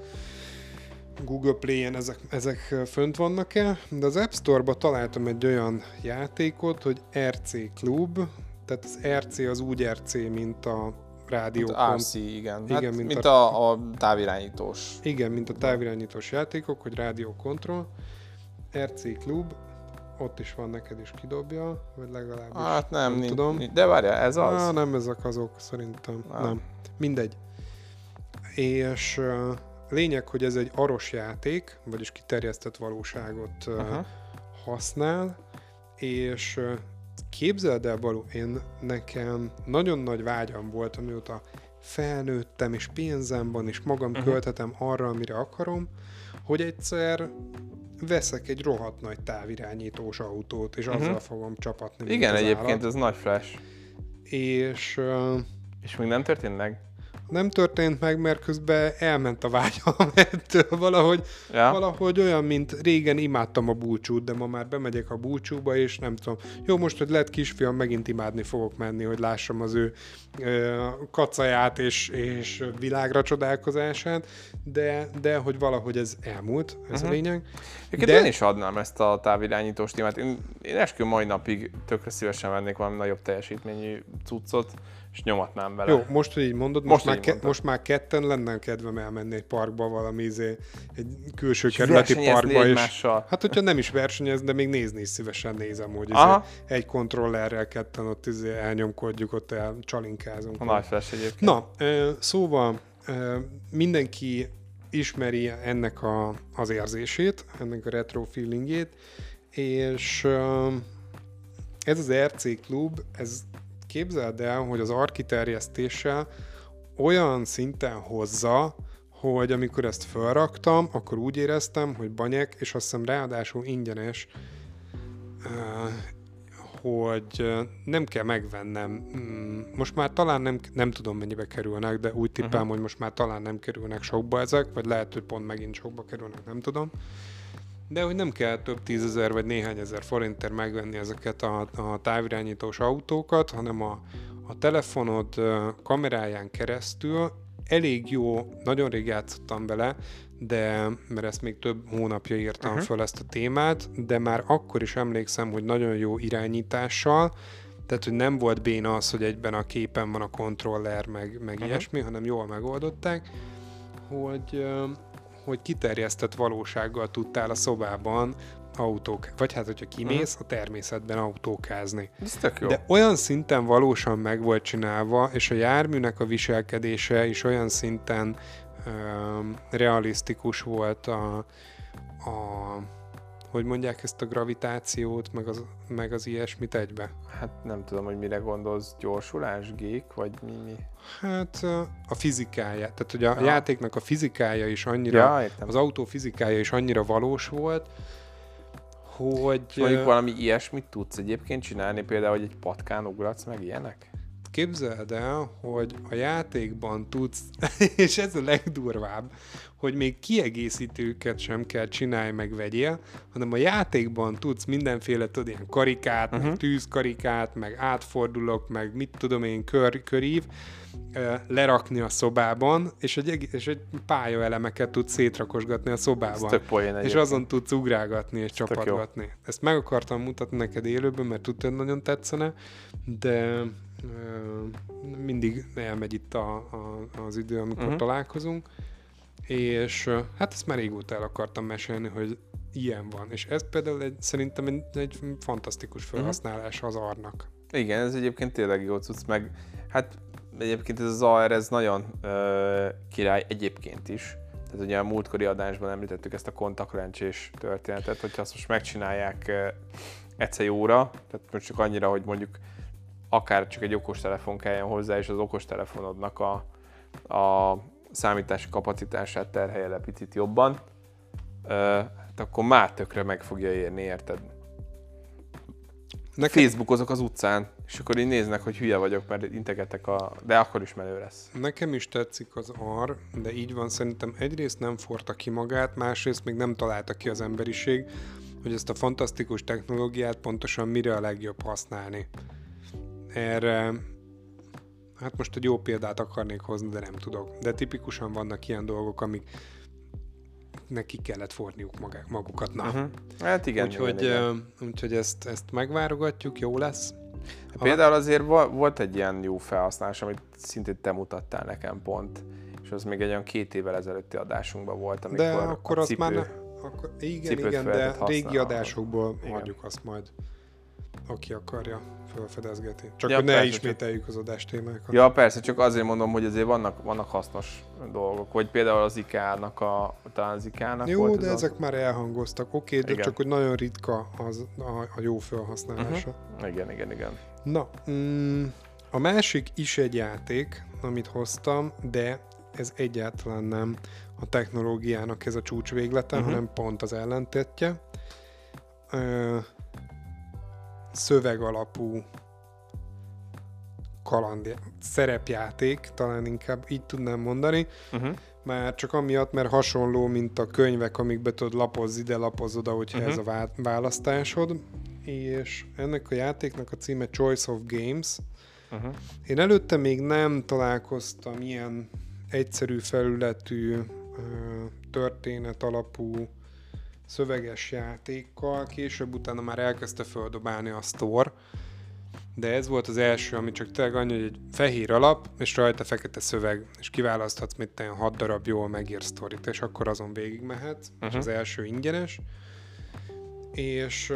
Google Play-en ezek fönt vannak-e, de az App Store-ba találtam egy olyan játékot, hogy RC Club, tehát az RC az úgy RC, mint a rádió. RC, igen. Hát, mint a távirányítós. Igen, mint a távirányítós játékok, hogy rádió kontroll. RC Club, ott is van, neked is kidobja, vagy legalábbis hát nem tudom. De várjál, ez az? Nem ezek azok, szerintem. Nem. Mindegy. És... lényeg, hogy ez egy aros játék, vagyis kiterjesztett valóságot használ, és képzeld el, Balú, nekem nagyon nagy vágyam volt, amióta felnőttem, és pénzem van, és magam költhetem arra, amire akarom, hogy egyszer veszek egy rohadt nagy távirányítós autót, és azzal fogom csapatni. Igen, egyébként ez nagy flash. És még nem történt meg? Nem történt meg, mert közben elment a vágyam ettől valahogy olyan, mint régen imádtam a búcsút, de ma már bemegyek a búcsúba, és nem tudom. Jó, most, hogy lett kisfiam, megint imádni fogok menni, hogy lássam az ő kacaját és világra csodálkozását, de hogy valahogy ez elmúlt, ez a lényeg. De én is adnám ezt a távirányítós témát. Én esküvő mai napig tökre szívesen vennék valami nagyobb teljesítményű cuccot, és nyomatnám vele. Jó, most, hogy így mondod, most már ketten lenne kedvem elmenni egy parkba, valami egy külső kerületi parkba. És, hát, hogyha nem is versenyez, de még nézni is szívesen nézem, hogy egy kontrollerrel ketten ott elnyomkodjuk, ott elcsalinkázunk. Nagy flash egyébként. Na, szóval mindenki ismeri ennek az érzését, ennek a retro feelingét, és ez az RC Klub, ez képzeld el, hogy az arkiterjesztéssel olyan szinten hozza, hogy amikor ezt felraktam, akkor úgy éreztem, hogy banyek, és azt hiszem ráadásul ingyenes, hogy nem kell megvennem. Most már talán nem tudom, mennyibe kerülnek, de úgy tippelem, hogy most már talán nem kerülnek sokba ezek, vagy lehet, hogy pont megint sokba kerülnek, nem tudom. De hogy nem kell több 10 000 vagy néhány ezer forintért megvenni ezeket a távirányítós autókat, hanem a telefonod kameráján keresztül elég jó, nagyon rég játszottam bele, de mert ezt még több hónapja írtam föl ezt a témát, de már akkor is emlékszem, hogy nagyon jó irányítással, tehát, hogy nem volt béna az, hogy egyben a képen van a kontroller, meg ilyesmi, hanem jól megoldották, hogy kiterjesztett valósággal tudtál a szobában autók, vagy hát, hogyha kimész, a természetben autókázni. Ez tök jó. De olyan szinten valósan meg volt csinálva, és a járműnek a viselkedése is olyan szinten realisztikus volt hogy mondják ezt a gravitációt, meg az ilyesmit egybe? Hát nem tudom, hogy mire gondolsz, gyorsulás, gék, vagy mi? Hát a fizikája, tehát hogy a játéknak a fizikája is annyira, az autó fizikája is annyira valós volt, hogy... Mondjuk valami ilyesmit tudsz egyébként csinálni, például, hogy egy patkán ugratsz, meg ilyenek? Képzeld el, hogy a játékban tudsz, és ez a legdurvább, hogy még kiegészítőket sem kell csinálj, meg vegyél, hanem a játékban tudsz mindenféle, tudod, ilyen karikát, meg tűzkarikát, meg átfordulok, meg mit tudom én, körív, lerakni a szobában, és egy pályaelemeket tudsz szétrakosgatni a szobában. És azon tudsz ugrálgatni és csapatgatni. Ezt meg akartam mutatni neked élőben, mert tudtad, nagyon tetszene, de... mindig elmegy itt az idő, amikor találkozunk, és hát ezt már régóta el akartam mesélni, hogy ilyen van, és ez például szerintem egy fantasztikus felhasználása az AR-nak. Igen, ez egyébként tényleg jó cucc, meg hát egyébként ez az AR, ez nagyon király egyébként is. Tehát ugye a múltkori adásban említettük ezt a kontaktlencsés történetet, hogyha azt most megcsinálják egyszer jóra, tehát most csak annyira, hogy mondjuk akár csak egy okostelefon kelljen hozzá, és az okostelefonodnak a számítási kapacitását terhelje le picit jobban, hát akkor már tökre meg fogja érni, érted? Facebookozok az utcán, és akkor így néznek, hogy hülye vagyok, mert integetek, de akkor is menő lesz. Nekem is tetszik az AR, de így van, szerintem egyrészt nem forrta ki magát, másrészt még nem találta ki az emberiség, hogy ezt a fantasztikus technológiát pontosan mire a legjobb használni. Erre, hát most egy jó példát akarnék hozni, de nem tudok. De tipikusan vannak ilyen dolgok, amik neki kellett forniuk magukat. Na. Hát igen. Úgyhogy ezt megvárogatjuk, jó lesz. Például azért volt egy ilyen jó felhasználás, amit szintén te mutattál nekem pont, és az még egy olyan 2 évvel ezelőtti adásunkban volt, amikor de akkor azt már igen, de régi adásokból mondjuk azt majd. Aki akarja, felfedezgeti. Csak hogy ne ismételjük az adás témákat. Ja, persze, csak azért mondom, hogy azért vannak hasznos dolgok, hogy például az IKEA-nak, talán az IKEA-nak jó, volt de ezek már elhangoztak, oké, de igen. Csak hogy nagyon ritka az a jó felhasználása. Igen. Na, a másik is egy játék, amit hoztam, de ez egyáltalán nem a technológiának ez a csúcsvéglete, hanem pont az ellentétje. Szövegalapú szerepjáték, talán inkább így tudnám mondani, már csak amiatt, mert hasonló, mint a könyvek, amikbe tudod lapozz ide, lapozz oda, hogyha ez a választásod, és ennek a játéknak a címe Choice of Games. Én előtte még nem találkoztam ilyen egyszerű felületű, történet alapú szöveges játékkal, később utána már elkezdte földobálni a store, de ez volt az első, ami csak tényleg annyi, hogy egy fehér alap, és rajta fekete szöveg, és kiválaszthatsz mit tenni 6 darab jól megírt sztorit, és akkor azon végig mehetsz, és az első ingyenes. És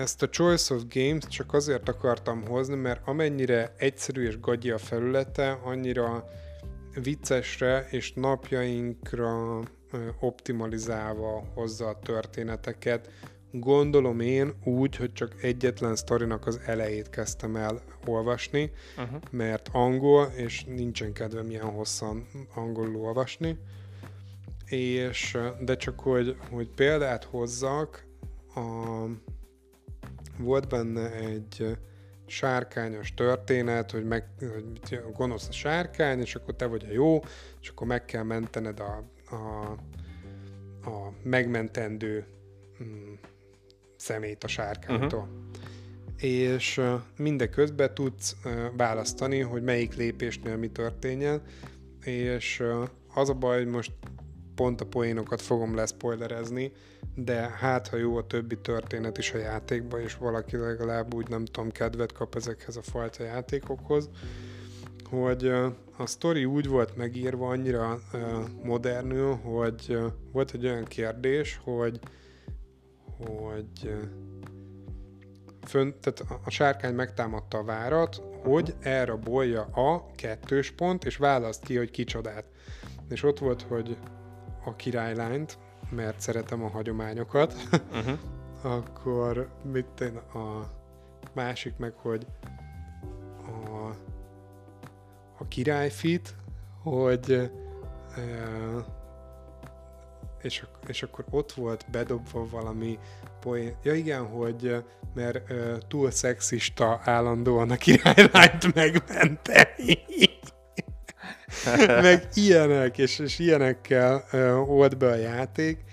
ezt a Choice of Games csak azért akartam hozni, mert amennyire egyszerű és gagyi a felülete, annyira viccesre és napjainkra optimalizálva hozza a történeteket. Gondolom én úgy, hogy csak egyetlen sztorinak az elejét kezdtem el olvasni, mert angol, és nincsen kedvem ilyen hosszan angolul olvasni. De csak hogy példát hozzak, volt benne egy sárkányos történet, hogy gonosz a sárkány, és akkor te vagy a jó, és akkor meg kell mentened a megmentendő szemét a sárkánytól. És mindeközben tudsz választani, hogy melyik lépésnél mi történjen, és Az a baj, hogy most pont a poénokat fogom leszpoilerezni, de hát ha jó a többi történet is a játékban, és valaki legalább úgy nem tudom, kedvet kap ezekhez a fajta játékokhoz, hogy a sztori úgy volt megírva annyira modernül, hogy volt egy olyan kérdés, hogy tehát a sárkány megtámadta a várat, hogy elrabolja a 2-s pont, és választ ki, hogy kicsodát. És ott volt, hogy a királylányt, mert szeretem a hagyományokat, uh-huh. Akkor a másik meg, hogy a királyfit, hogy és akkor ott volt bedobva valami poén. Ja igen, hogy mert túl szexista állandóan a királylányt megmenteni. Meg ilyenek, és ilyenekkel old be a játék.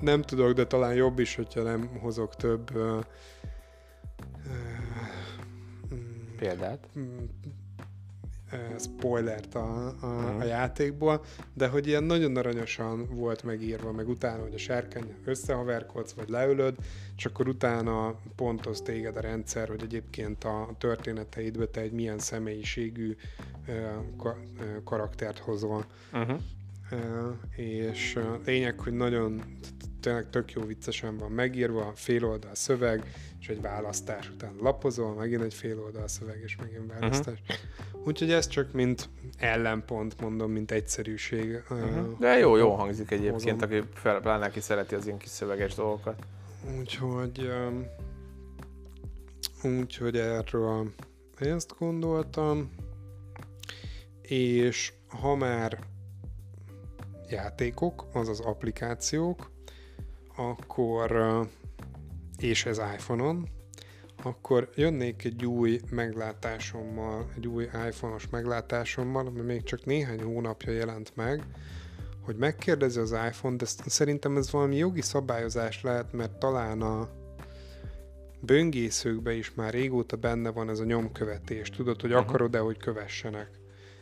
Nem tudok, de talán jobb is, hogyha nem hozok több példát. Spoilert a játékból, de hogy ilyen nagyon aranyosan volt megírva, meg utána, hogy a sárkány összehaverkodsz, vagy leülöd, és akkor utána pontoz téged a rendszer, hogy egyébként a történeteidbe te egy milyen személyiségű karaktert hozol. Uh-huh. És lényeg, hogy nagyon tényleg tök jó viccesen van megírva, fél oldal szöveg, és egy választás után lapozol, megint egy fél oldal szöveg, és megint választás. Uh-huh. Úgyhogy ez csak mint ellenpont, mondom, mint egyszerűség. Uh-huh. De jó hangzik egyébként, aki pláne aki szereti az ilyen kis szöveges dolgokat. Úgyhogy erről ezt gondoltam, és ha már játékok, azaz applikációk, akkor, és ez iPhone-on, akkor jönnék egy új iPhone-os meglátásommal, ami még csak néhány hónapja jelent meg, hogy megkérdezi az iPhone, de szerintem ez valami jogi szabályozás lehet, mert talán a böngészőkben is már régóta benne van ez a nyomkövetés. Tudod, hogy akarod-e, hogy kövessenek?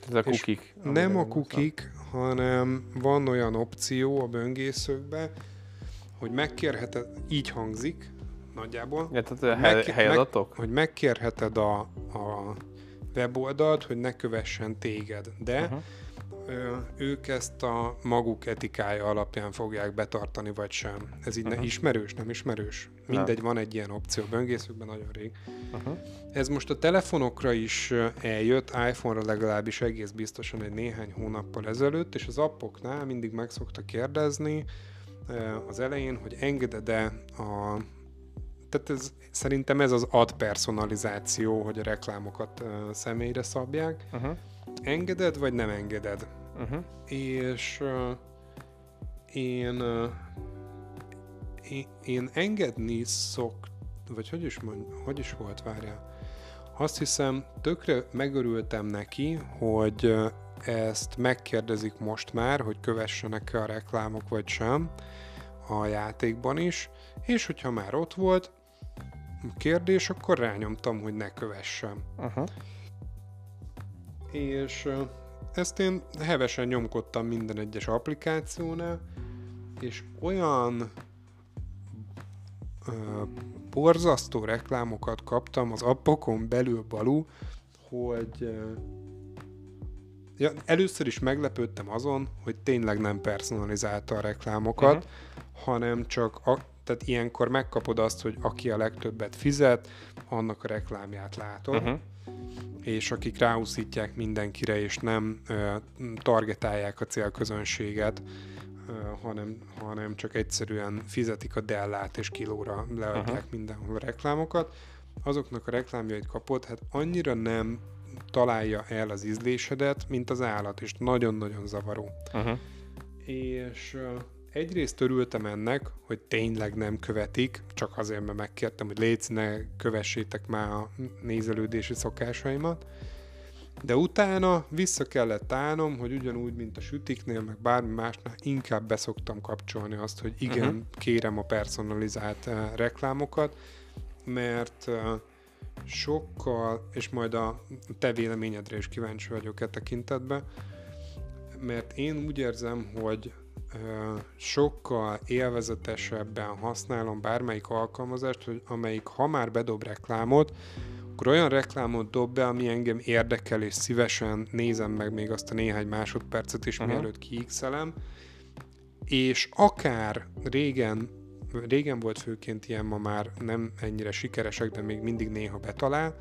Ez a kukik. Nem a kukik, hanem van olyan opció a böngészőkben, hogy megkérheted, így hangzik nagyjából, hogy megkérheted a weboldalt, hogy ne kövessen téged, de ők ezt a maguk etikája alapján fogják betartani, vagy sem. Ez így ismerős, nem ismerős? Mindegy, van egy ilyen opció, böngészőkben nagyon rég. Uh-huh. Ez most a telefonokra is eljött, iPhone-ra legalábbis egész biztosan egy néhány hónappal ezelőtt, és az appoknál mindig meg szokta kérdezni az elején, hogy engeded-e tehát szerintem ez az ad-personalizáció, hogy a reklámokat személyre szabják. Uh-huh. Engeded, vagy nem engeded? Uh-huh. És én engedni vagy hogy is volt, várjál. Azt hiszem, tökre megörültem neki, hogy ezt megkérdezik most már, hogy kövessenek-e a reklámok, vagy sem a játékban is, és hogyha már ott volt a kérdés, akkor rányomtam, hogy ne kövessem. Uh-huh. És ezt én hevesen nyomkodtam minden egyes applikációnál, és olyan borzasztó reklámokat kaptam az appokon belül, Balú, hogy először is meglepődtem azon, hogy tényleg nem personalizálta a reklámokat, hanem csak tehát ilyenkor megkapod azt, hogy aki a legtöbbet fizet, annak a reklámját látod, és akik ráúszítják mindenkire, és nem targetálják a célközönséget, hanem csak egyszerűen fizetik a Dellát, és kilóra leadják mindenhol a reklámokat, azoknak a reklámjait kapod, hát annyira nem találja el az ízlésedet, mint az állat, és nagyon-nagyon zavaró. Uh-huh. És egyrészt örültem ennek, hogy tényleg nem követik, csak azért, mert megkértem, hogy légy, ne kövessétek már a nézelődési szokásaimat, de utána vissza kellett állnom, hogy ugyanúgy, mint a sütiknél, meg bármi másnál, inkább beszoktam kapcsolni azt, hogy igen, kérem a personalizált reklámokat, mert sokkal, és majd a te véleményedre is kíváncsi vagyok e tekintetben, mert én úgy érzem, hogy sokkal élvezetesebben használom bármelyik alkalmazást, hogy amelyik ha már bedob reklámot, akkor olyan reklámot dob be, ami engem érdekel, és szívesen nézem meg még azt a néhány másodpercet is, mielőtt kiixelem. És akár régen volt főként ilyen, ma már nem ennyire sikeresek, de még mindig néha betalál,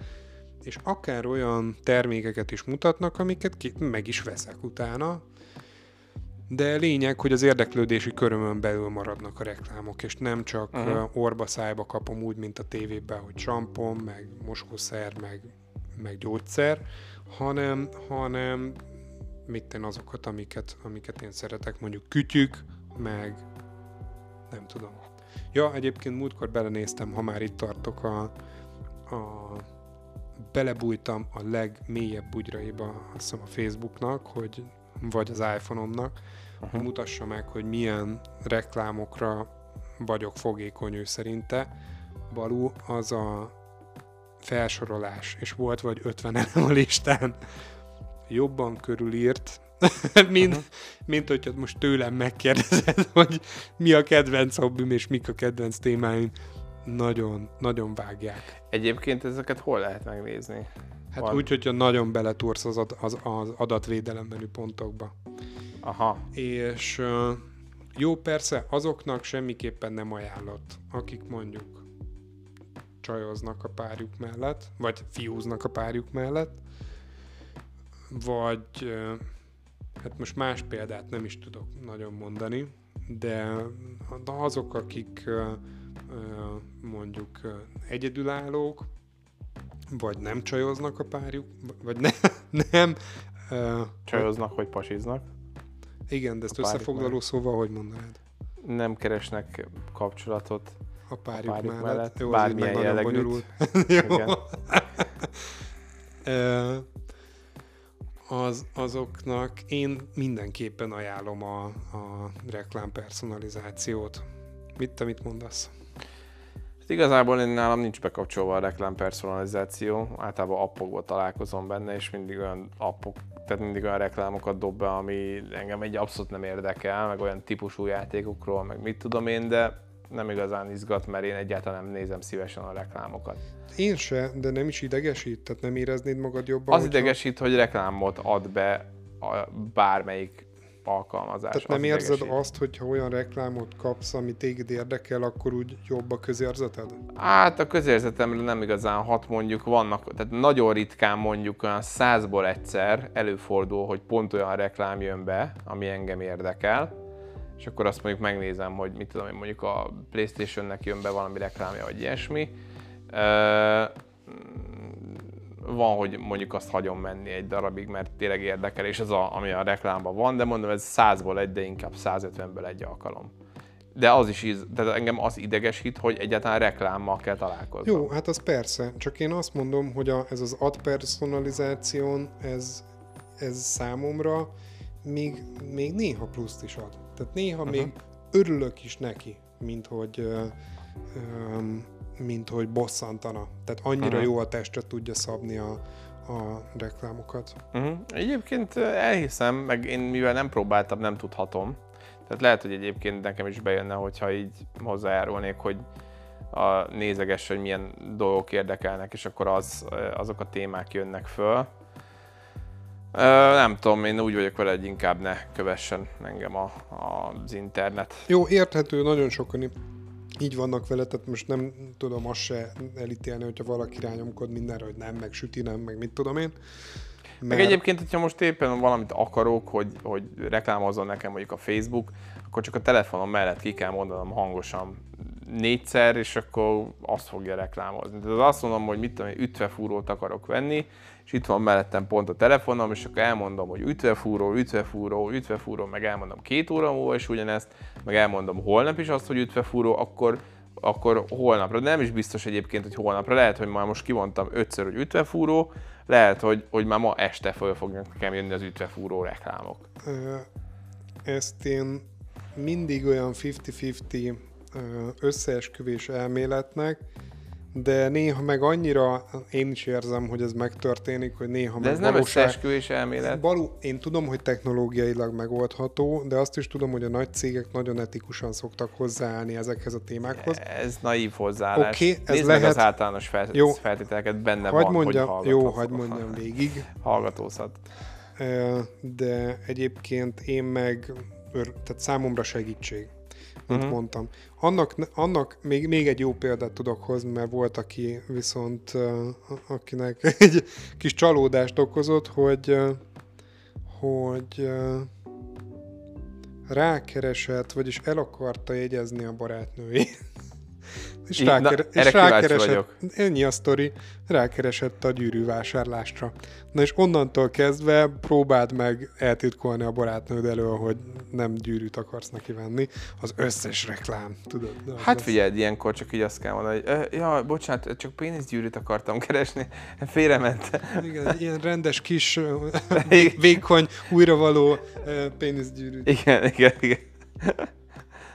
és akár olyan termékeket is mutatnak, amiket meg is veszek utána, de lényeg, hogy az érdeklődési körömön belül maradnak a reklámok, és nem csak orba-szájba kapom úgy, mint a tévében, hogy csampon, meg mosószer, meg gyógyszer, hanem mit én azokat, amiket én szeretek, mondjuk kütyük, meg nem tudom. Ja, egyébként múltkor belenéztem, ha már itt tartok, belebújtam a legmélyebb bugyraiba, azt hiszem, a Facebooknak, hogy vagy az iPhone-omnak, hogy mutassa meg, hogy milyen reklámokra vagyok fogékony ő szerinte. Balú az a felsorolás, és volt vagy 50 elem a listán. Jobban körülírt, mint hogyha most tőlem megkérdezed, hogy mi a kedvenc hobbim, és mik a kedvenc témáim. Nagyon, nagyon vágják. Egyébként ezeket hol lehet megnézni? Hát úgy, hogyha nagyon beletúrsz az adatvédelem menü pontokba. Aha. És jó, persze, azoknak semmiképpen nem ajánlott, akik mondjuk csajoznak a párjuk mellett, vagy fiúznak a párjuk mellett, vagy hát most más példát nem is tudok nagyon mondani, de azok, akik mondjuk egyedülállók, vagy nem csajoznak a párjuk, vagy nem. Csajoznak, vagy pasiznak. Igen, de ezt összefoglaló szóval, hogy mondanád? Nem keresnek kapcsolatot a párjuk mellett. Jó, bármilyen jellegűt. Azoknak én mindenképpen ajánlom a reklámpersonalizációt. Te mit mondasz? Igazából nálam nincs bekapcsolva a reklámpersonalizáció, általában appokból találkozom benne, és mindig olyan reklámokat dob be, ami engem egy abszolút nem érdekel, meg olyan típusú játékokról, meg mit tudom én, de nem igazán izgat, mert én egyáltalán nem nézem szívesen a reklámokat. Én se, de nem is idegesít, tehát nem éreznéd magad jobban? Az idegesít, hogy reklámot ad be bármelyik alkalmazás. Tehát nem érzed azt, hogyha olyan reklámot kapsz, ami téged érdekel, akkor úgy jobb a közérzeted? Hát a közérzetemre nem igazán hat, mondjuk vannak, tehát nagyon ritkán, mondjuk olyan 100-ból egyszer előfordul, hogy pont olyan reklám jön be, ami engem érdekel, és akkor azt mondjuk megnézem, hogy mit tudom én, mondjuk a PlayStation-nek jön be valami reklámja, vagy ilyesmi. Van, hogy mondjuk azt hagyom menni egy darabig, mert tényleg érdekel, és az, ami a reklámban van, de mondom, ez 100-ból egy, de inkább 150-ből egy alkalom. De az is, tehát engem az idegesít, hogy egyáltalán reklámmal kell találkoznom. Jó, hát az persze, csak én azt mondom, hogy ez az ad-personalizáción, ez számomra még néha pluszt is ad. Tehát néha még örülök is neki, mint hogy bosszantana. Tehát annyira jó a testre tudja szabni a reklámokat. Egyébként elhiszem, meg én mivel nem próbáltam, nem tudhatom. Tehát lehet, hogy egyébként nekem is bejönne, hogyha így hozzájárulnék, hogy nézeges, hogy milyen dolgok érdekelnek, és akkor azok a témák jönnek föl. Nem tudom, én úgy vagyok vele, hogy inkább ne kövessen engem az internet. Jó, érthető, nagyon sokan így vannak vele, tehát most nem tudom azt se elítélni, hogyha valaki rányomkod mindenre, hogy nem, meg süti, nem, meg mit tudom én. Meg egyébként, hogyha most éppen valamit akarok, hogy reklámozzon nekem mondjuk a Facebook, akkor csak a telefonom mellett ki kell mondanom hangosan 4-szer, és akkor azt fogja reklámozni. Tehát azt mondom, hogy mit tudom, ütvefúrót akarok venni, és itt van mellettem pont a telefonom, és akkor elmondom, hogy ütvefúró, meg elmondom 2 óra múlva is ugyanezt, meg elmondom holnap is azt, hogy ütvefúró, akkor holnapra. De nem is biztos egyébként, hogy holnapra. Lehet, hogy már most kivontam 5-ször, hogy ütvefúró, lehet, hogy már ma este föl fognak nekem jönni az ütvefúró reklámok. Ezt én mindig olyan 50-50 összeesküvés elméletnek, de néha meg annyira én is érzem, hogy ez megtörténik, hogy néha de ez meg valóság... nem összeesküvés elmélet. Én tudom, hogy technológiailag megoldható, de azt is tudom, hogy a nagy cégek nagyon etikusan szoktak hozzáállni ezekhez a témákhoz. Ez naív hozzáállás. Okay, ez nézd lehet... meg az általános feltételeket, benne hagy van, mondjam, hogy hallgatózhat. Jó, hadd mondjam végig. Hallgatózhat. De egyébként én meg, tehát számomra segítség. Mint mondtam. Annak még egy jó példát tudok hozni, mert volt, aki viszont akinek egy kis csalódást okozott, hogy rákeresett, vagyis el akarta jegyezni a barátnőjét. És rákeresett, ennyi a sztori, rákeresett a gyűrűvásárlásra. Na és onnantól kezdve próbáld meg eltitkolni a barátnőd elől, hogy nem gyűrűt akarsz neki venni. Az összes reklám, tudod? Hát figyeld, ilyenkor csak így azt kell mondani, hogy ja, bocsánat, csak péniszgyűrűt akartam keresni, félrement. Igen, ilyen rendes kis, vékony, újravaló péniszgyűrűt. Igen.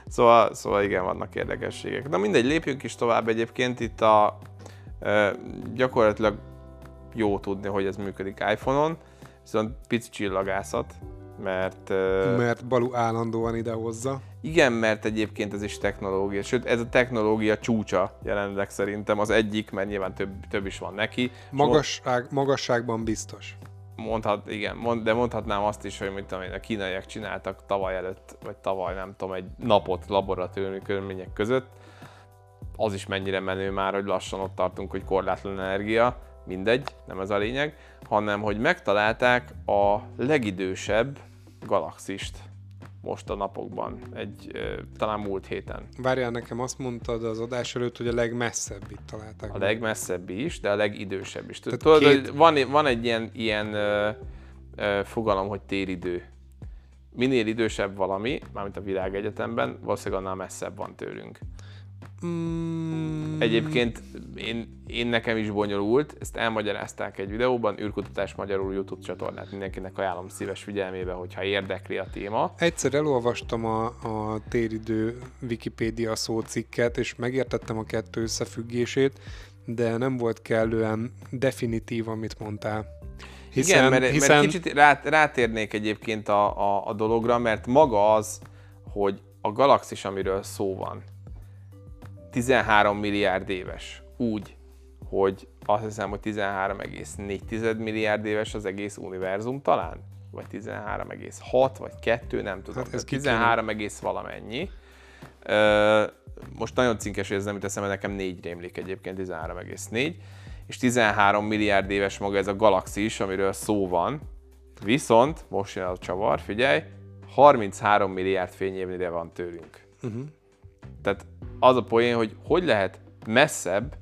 Szóval igen, vannak érdekességek. Na mindegy, lépjünk is tovább egyébként. Itt gyakorlatilag jó tudni, hogy ez működik iPhone-on, viszont pici csillagászat, mert Balú állandóan idehozza. Igen, mert egyébként ez is technológia, sőt ez a technológia csúcsa jelenleg szerintem az egyik, mert nyilván több is van neki. Magasságban biztos. De mondhatnám azt is, hogy mit tudom én, a kínaiak csináltak tavaly előtt, vagy tavaly nem tudom, egy napot laboratóriumi körülmények között. Az is mennyire menő már, hogy lassan ott tartunk, hogy korlátlan energia, mindegy, nem ez a lényeg, hanem hogy megtalálták a legidősebb galaxist most a napokban, talán múlt héten. Várjál, nekem azt mondtad az adás előtt, hogy a legmesszebbit találták. A legmesszebbi is, de a legidősebb is. Tudod, hogy van egy ilyen fogalom, hogy téridő. Minél idősebb valami, mármint a világegyetemben, valószínűleg annál messzebb van tőlünk. Egyébként én nekem is bonyolult, ezt elmagyarázták egy videóban, űrkutatás magyarul YouTube csatornát mindenkinek ajánlom szíves figyelmébe, hogyha érdekli a téma. Egyszer elolvastam a téridő Wikipédia szócikket, és megértettem a kettő összefüggését, de nem volt kellően definitív, amit mondtál. Hiszen, igen, mert kicsit rátérnék egyébként a dologra, mert maga az, hogy a galaxis, amiről szó van, 13 milliárd éves. Úgy, hogy azt hiszem, hogy 13,4 milliárd éves az egész univerzum talán? Vagy 13,6, vagy 2, nem tudom. Hát ez 13 egész valamennyi. Most nagyon cinkes, hogy ez nem teszem, mert nekem 4 rémlik egyébként, 13,4. És 13 milliárd éves maga ez a galaxis, amiről szó van. Viszont, most jön a csavar, figyelj, 33 milliárd fényévnyire van tőlünk. Tehát az a poén, hogy lehet messzebb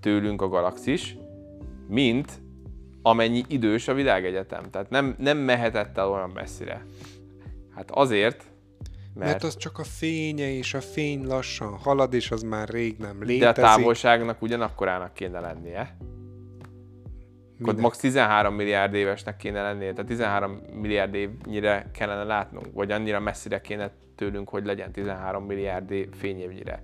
tőlünk a galaxis, mint amennyi idős a világegyetem. Tehát nem mehetett el olyan messzire. Hát azért, mert az csak a fénye, és a fény lassan halad, és az már rég nem létezik. De a távolságnak ugyanakkorának kéne lennie. Akkor max. 13 milliárd évesnek kéne lennie, tehát 13 milliárd évnyire kellene látnunk, vagy annyira messzire kéne tőlünk, hogy legyen 13 milliárd fényévnyire.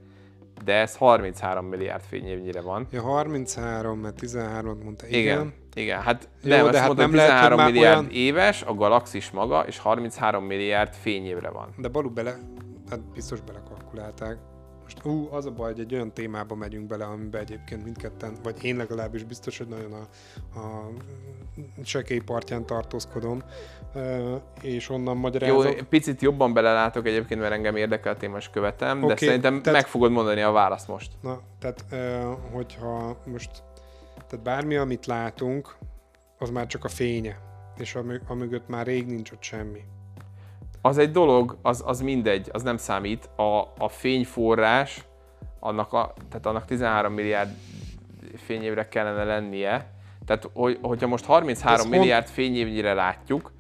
De ez 33 milliárd fényévnyire van. Ja, 33, mert 13-ot mondta. Igen. Hát jó, nem, azt hát mondta, 13 milliárd olyan... éves, a galaxis maga, és 33 milliárd fényévre van. De Balú hát biztos belekalkulálták. Most az a baj, hogy egy olyan témába megyünk bele, amiben egyébként mindketten, vagy én legalábbis biztos, hogy nagyon a sekély partján tartózkodom, és onnan magyarázok. Jó, picit jobban belelátok egyébként, mert engem érdekel a téma, és követem, okay, de szerintem meg fogod mondani a választ most. Na, tehát hogyha most bármi, amit látunk, az már csak a fénye, és amögött már rég nincs ott semmi. Az egy dolog, az mindegy, az nem számít. A fényforrás, tehát annak 13 milliárd fényévre kellene lennie. Tehát, hogyha most 33 milliárd fényévnyire látjuk,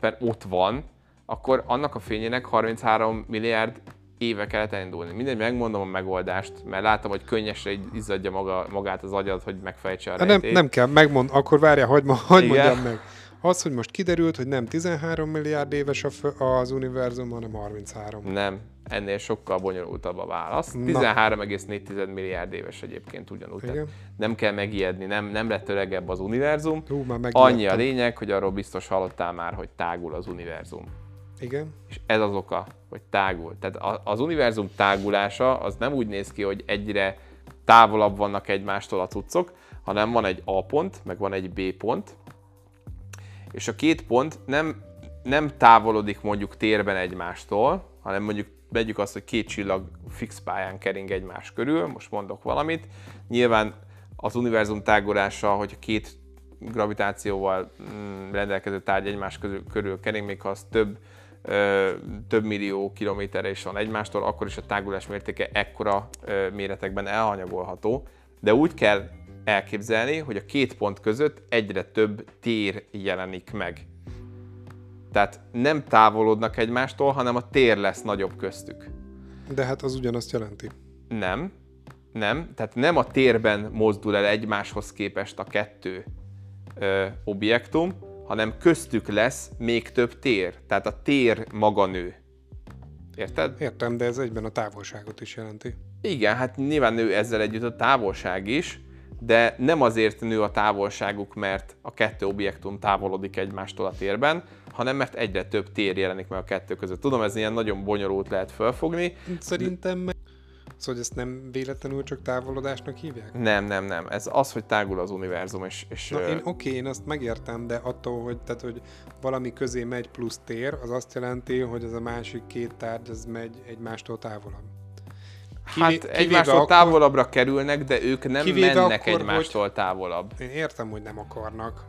mert ott van, akkor annak a fényének 33 milliárd éve kellett elindulni. Mindegy, megmondom a megoldást, mert látom, hogy könnyesre izzadja magát az agyad, hogy megfejtse a rejtét. Nem kell, megmond, akkor várjál, hagyd mondjam meg. Az, hogy most kiderült, hogy nem 13 milliárd éves az univerzum, hanem 33. Nem, ennél sokkal bonyolultabb a válasz. 13,4 milliárd éves egyébként ugyanúgy. Nem kell megijedni, nem lett öregebb az univerzum. Annyi a lényeg, hogy arról biztos hallottál már, hogy tágul az univerzum. Igen. És ez az oka, hogy tágul. Tehát az univerzum tágulása az nem úgy néz ki, hogy egyre távolabb vannak egymástól a cuccok, hanem van egy A pont, meg van egy B pont, és a két pont nem távolodik mondjuk térben egymástól, hanem mondjuk vegyük azt, hogy két csillag fix pályán kering egymás körül, most mondok valamit. Nyilván az univerzum tágulása, hogy két gravitációval rendelkező tárgy egymás körül kering, még ha az több millió kilométerre is van egymástól, akkor is a tágulás mértéke ekkora méretekben elhanyagolható, de úgy kell elképzelni, hogy a két pont között egyre több tér jelenik meg. Tehát nem távolodnak egymástól, hanem a tér lesz nagyobb köztük. De hát az ugyanazt jelenti. Nem. Tehát nem a térben mozdul el egymáshoz képest a kettő objektum, hanem köztük lesz még több tér. Tehát a tér maga nő. Érted? Értem, de ez egyben a távolságot is jelenti. Igen, hát nyilván nő ezzel együtt a távolság is, de nem azért nő a távolságuk, mert a kettő objektum távolodik egymástól a térben, hanem mert egyre több tér jelenik meg a kettő között. Tudom, ez ilyen nagyon bonyolult lehet felfogni. Szerintem szóval, hogy ezt nem véletlenül csak távolodásnak hívják? Nem. Ez az, hogy tágul az univerzum. Na, én azt megértem, de attól, hogy valami közé megy plusz tér, az azt jelenti, hogy ez a másik két tárgy, ez megy egymástól távolabb. Egymástól távolabbra kerülnek, de ők nem mennek egymástól távolabb. Én értem, hogy nem akarnak.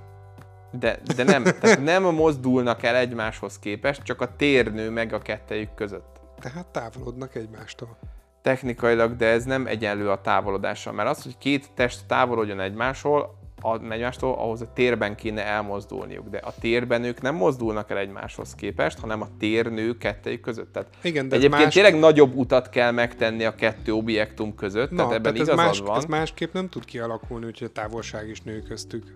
De nem, tehát nem mozdulnak el egymáshoz képest, csak a tér nő meg a kettejük között. Tehát távolodnak egymástól. Technikailag, de ez nem egyenlő a távolodással, mert az, hogy két test távolodjon egymástól, ahhoz a térben kéne elmozdulniuk, de a térben ők nem mozdulnak el egymáshoz képest, hanem a térnő kettejük között. Tehát igen, de egyébként tényleg nagyobb utat kell megtenni a kettő objektum között, tehát ebben igazad van. Ez másképp nem tud kialakulni, úgyhogy a távolság is nő köztük.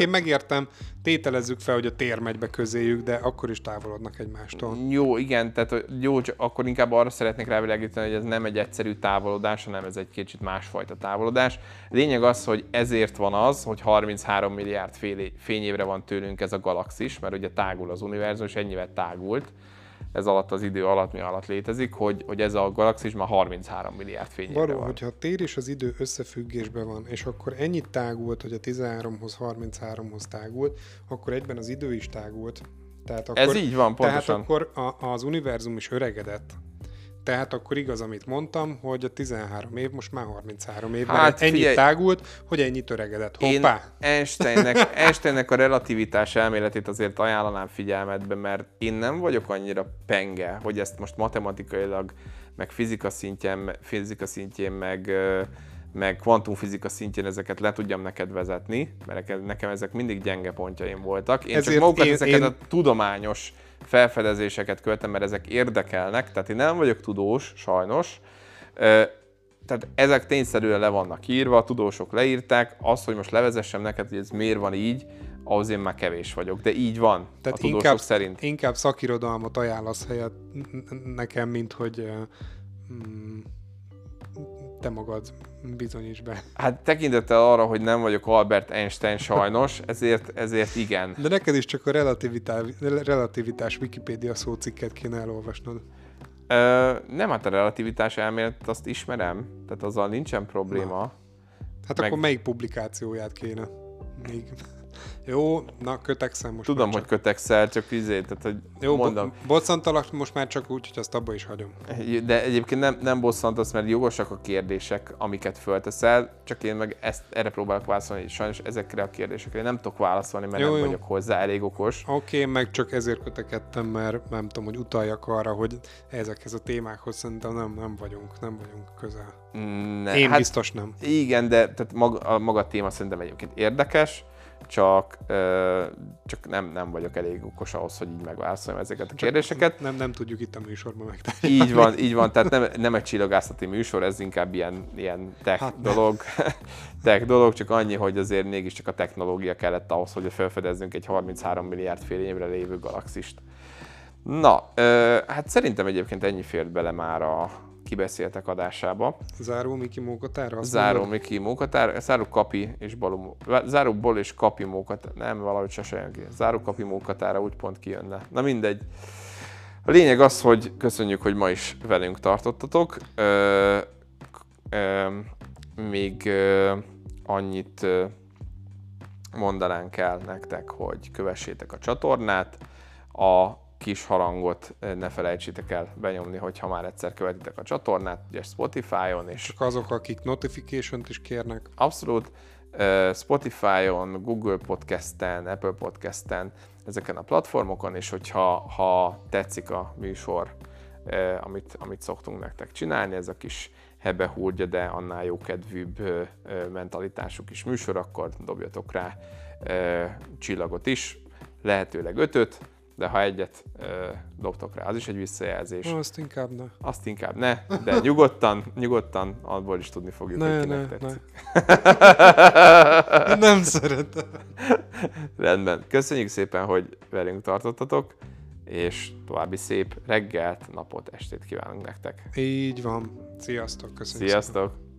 Én megértem, tételezzük fel, hogy a tér megy be közéjük, de akkor is távolodnak egymástól. Jó, igen, tehát jó, csak akkor inkább arra szeretnék rávilágítani, hogy ez nem egy egyszerű távolodás, hanem ez egy kicsit másfajta távolodás. Lényeg az, hogy ezért van az, hogy 33 milliárd fényévre van tőlünk ez a galaxis, mert ugye tágul az univerzum, és ennyivel tágult ez alatt az idő alatt, mi alatt létezik, hogy ez a galaxis már 33 milliárd fényévre van. Való, hogyha a tér és az idő összefüggésben van, és akkor ennyit tágult, hogy a 13-hoz, 33-hoz tágult, akkor egyben az idő is tágult. Tehát akkor, ez így van, pontosan. Tehát akkor az univerzum is öregedett. Tehát akkor igaz, amit mondtam, hogy a 13 év, most már 33 év, ennyit tágult, hogy ennyit öregedett. Hoppá! Én Einsteinnek a relativitás elméletét azért ajánlanám figyelmetbe, mert én nem vagyok annyira penge, hogy ezt most matematikailag, meg fizika szintjén, meg kvantumfizika szintjén ezeket le tudjam neked vezetni, mert nekem ezek mindig gyenge pontjaim voltak. Én ezért csak magukat ezeket a tudományos felfedezéseket követem, mert ezek érdekelnek, tehát én nem vagyok tudós, sajnos. Tehát ezek tényszerűen le vannak írva, a tudósok leírták, az, hogy most levezessem neked, hogy ez miért van így, ahhoz én már kevés vagyok, de így van, tehát a tudósok szerint. Inkább szakirodalmat ajánlasz helyett nekem, mint hogy te magad bizonyíts be. Hát tekintettel arra, hogy nem vagyok Albert Einstein sajnos, ezért igen. De neked is csak a relativitás Wikipédia szócikket kéne elolvasnod. Nem, hát a relativitás elmélet, azt ismerem, tehát azzal nincsen probléma. Na. Hát meg... akkor melyik publikációját kéne? Még... Jó, na kötekszem most. Tudom, hogy kötekszel, csak tehát hogy jó, mondom. Bosszantalak most már csak úgy, hogy azt abba is hagyom. De egyébként nem bosszantasz, mert jogosak a kérdések, amiket fölteszel, csak én meg erre próbálok válaszolni, sajnos ezekre a kérdésekre nem tudok válaszolni, mert nem vagyok hozzá elég okos. Oké, meg csak ezért kötekedtem, mert nem tudom, hogy utaljak arra, hogy ezekhez a témákhoz szerintem nem vagyunk közel. Én biztos nem. Igen, de tehát maga a téma szerintem egyébként érdekes. csak nem vagyok elég okos ahhoz, hogy így megválaszoljam ezeket a kérdéseket. Nem tudjuk itt a műsorban megtalálni. Így van, tehát nem egy csillagászati műsor, ez inkább ilyen tech dolog, csak annyi, hogy azért mégiscsak a technológia kellett ahhoz, hogy felfedezzünk egy 33 milliárd fényévre lévő galaxist. Na, hát szerintem egyébként ennyi fért bele már a Kibeszéltek adásába. Záró Miki Mókatára? Záró Miki Mókatára, Záró Kapi és Balú, Záró Bol és Kapi Mókatára, nem, valahogy sose ki. Záró Kapi Mókatára úgy pont kijönne. Na mindegy. A lényeg az, hogy köszönjük, hogy ma is velünk tartottatok. Annyit mondanánk el nektek, hogy kövessétek a csatornát, a kis harangot ne felejtsétek el benyomni, hogyha már egyszer követitek a csatornát, ugye Spotify-on. És csak azok, akik notification-t is kérnek. Abszolút. Spotify-on, Google Podcast-en, Apple Podcast-en, ezeken a platformokon, és hogyha tetszik a műsor, amit szoktunk nektek csinálni, ez a kis hebehúrgya, de annál jókedvűbb mentalitású kis műsor, akkor dobjatok rá csillagot is, lehetőleg 5-öt, de ha egyet dobtok rá, az is egy visszajelzés. No, azt inkább ne. De nyugodtan abból is tudni fogjuk, hogy kinek tetszik. Nem szeretem. Rendben. Köszönjük szépen, hogy velünk tartottatok, és további szép reggelt, napot, estét kívánunk nektek. Így van. Sziasztok, köszönjük. Sziasztok. Szépen.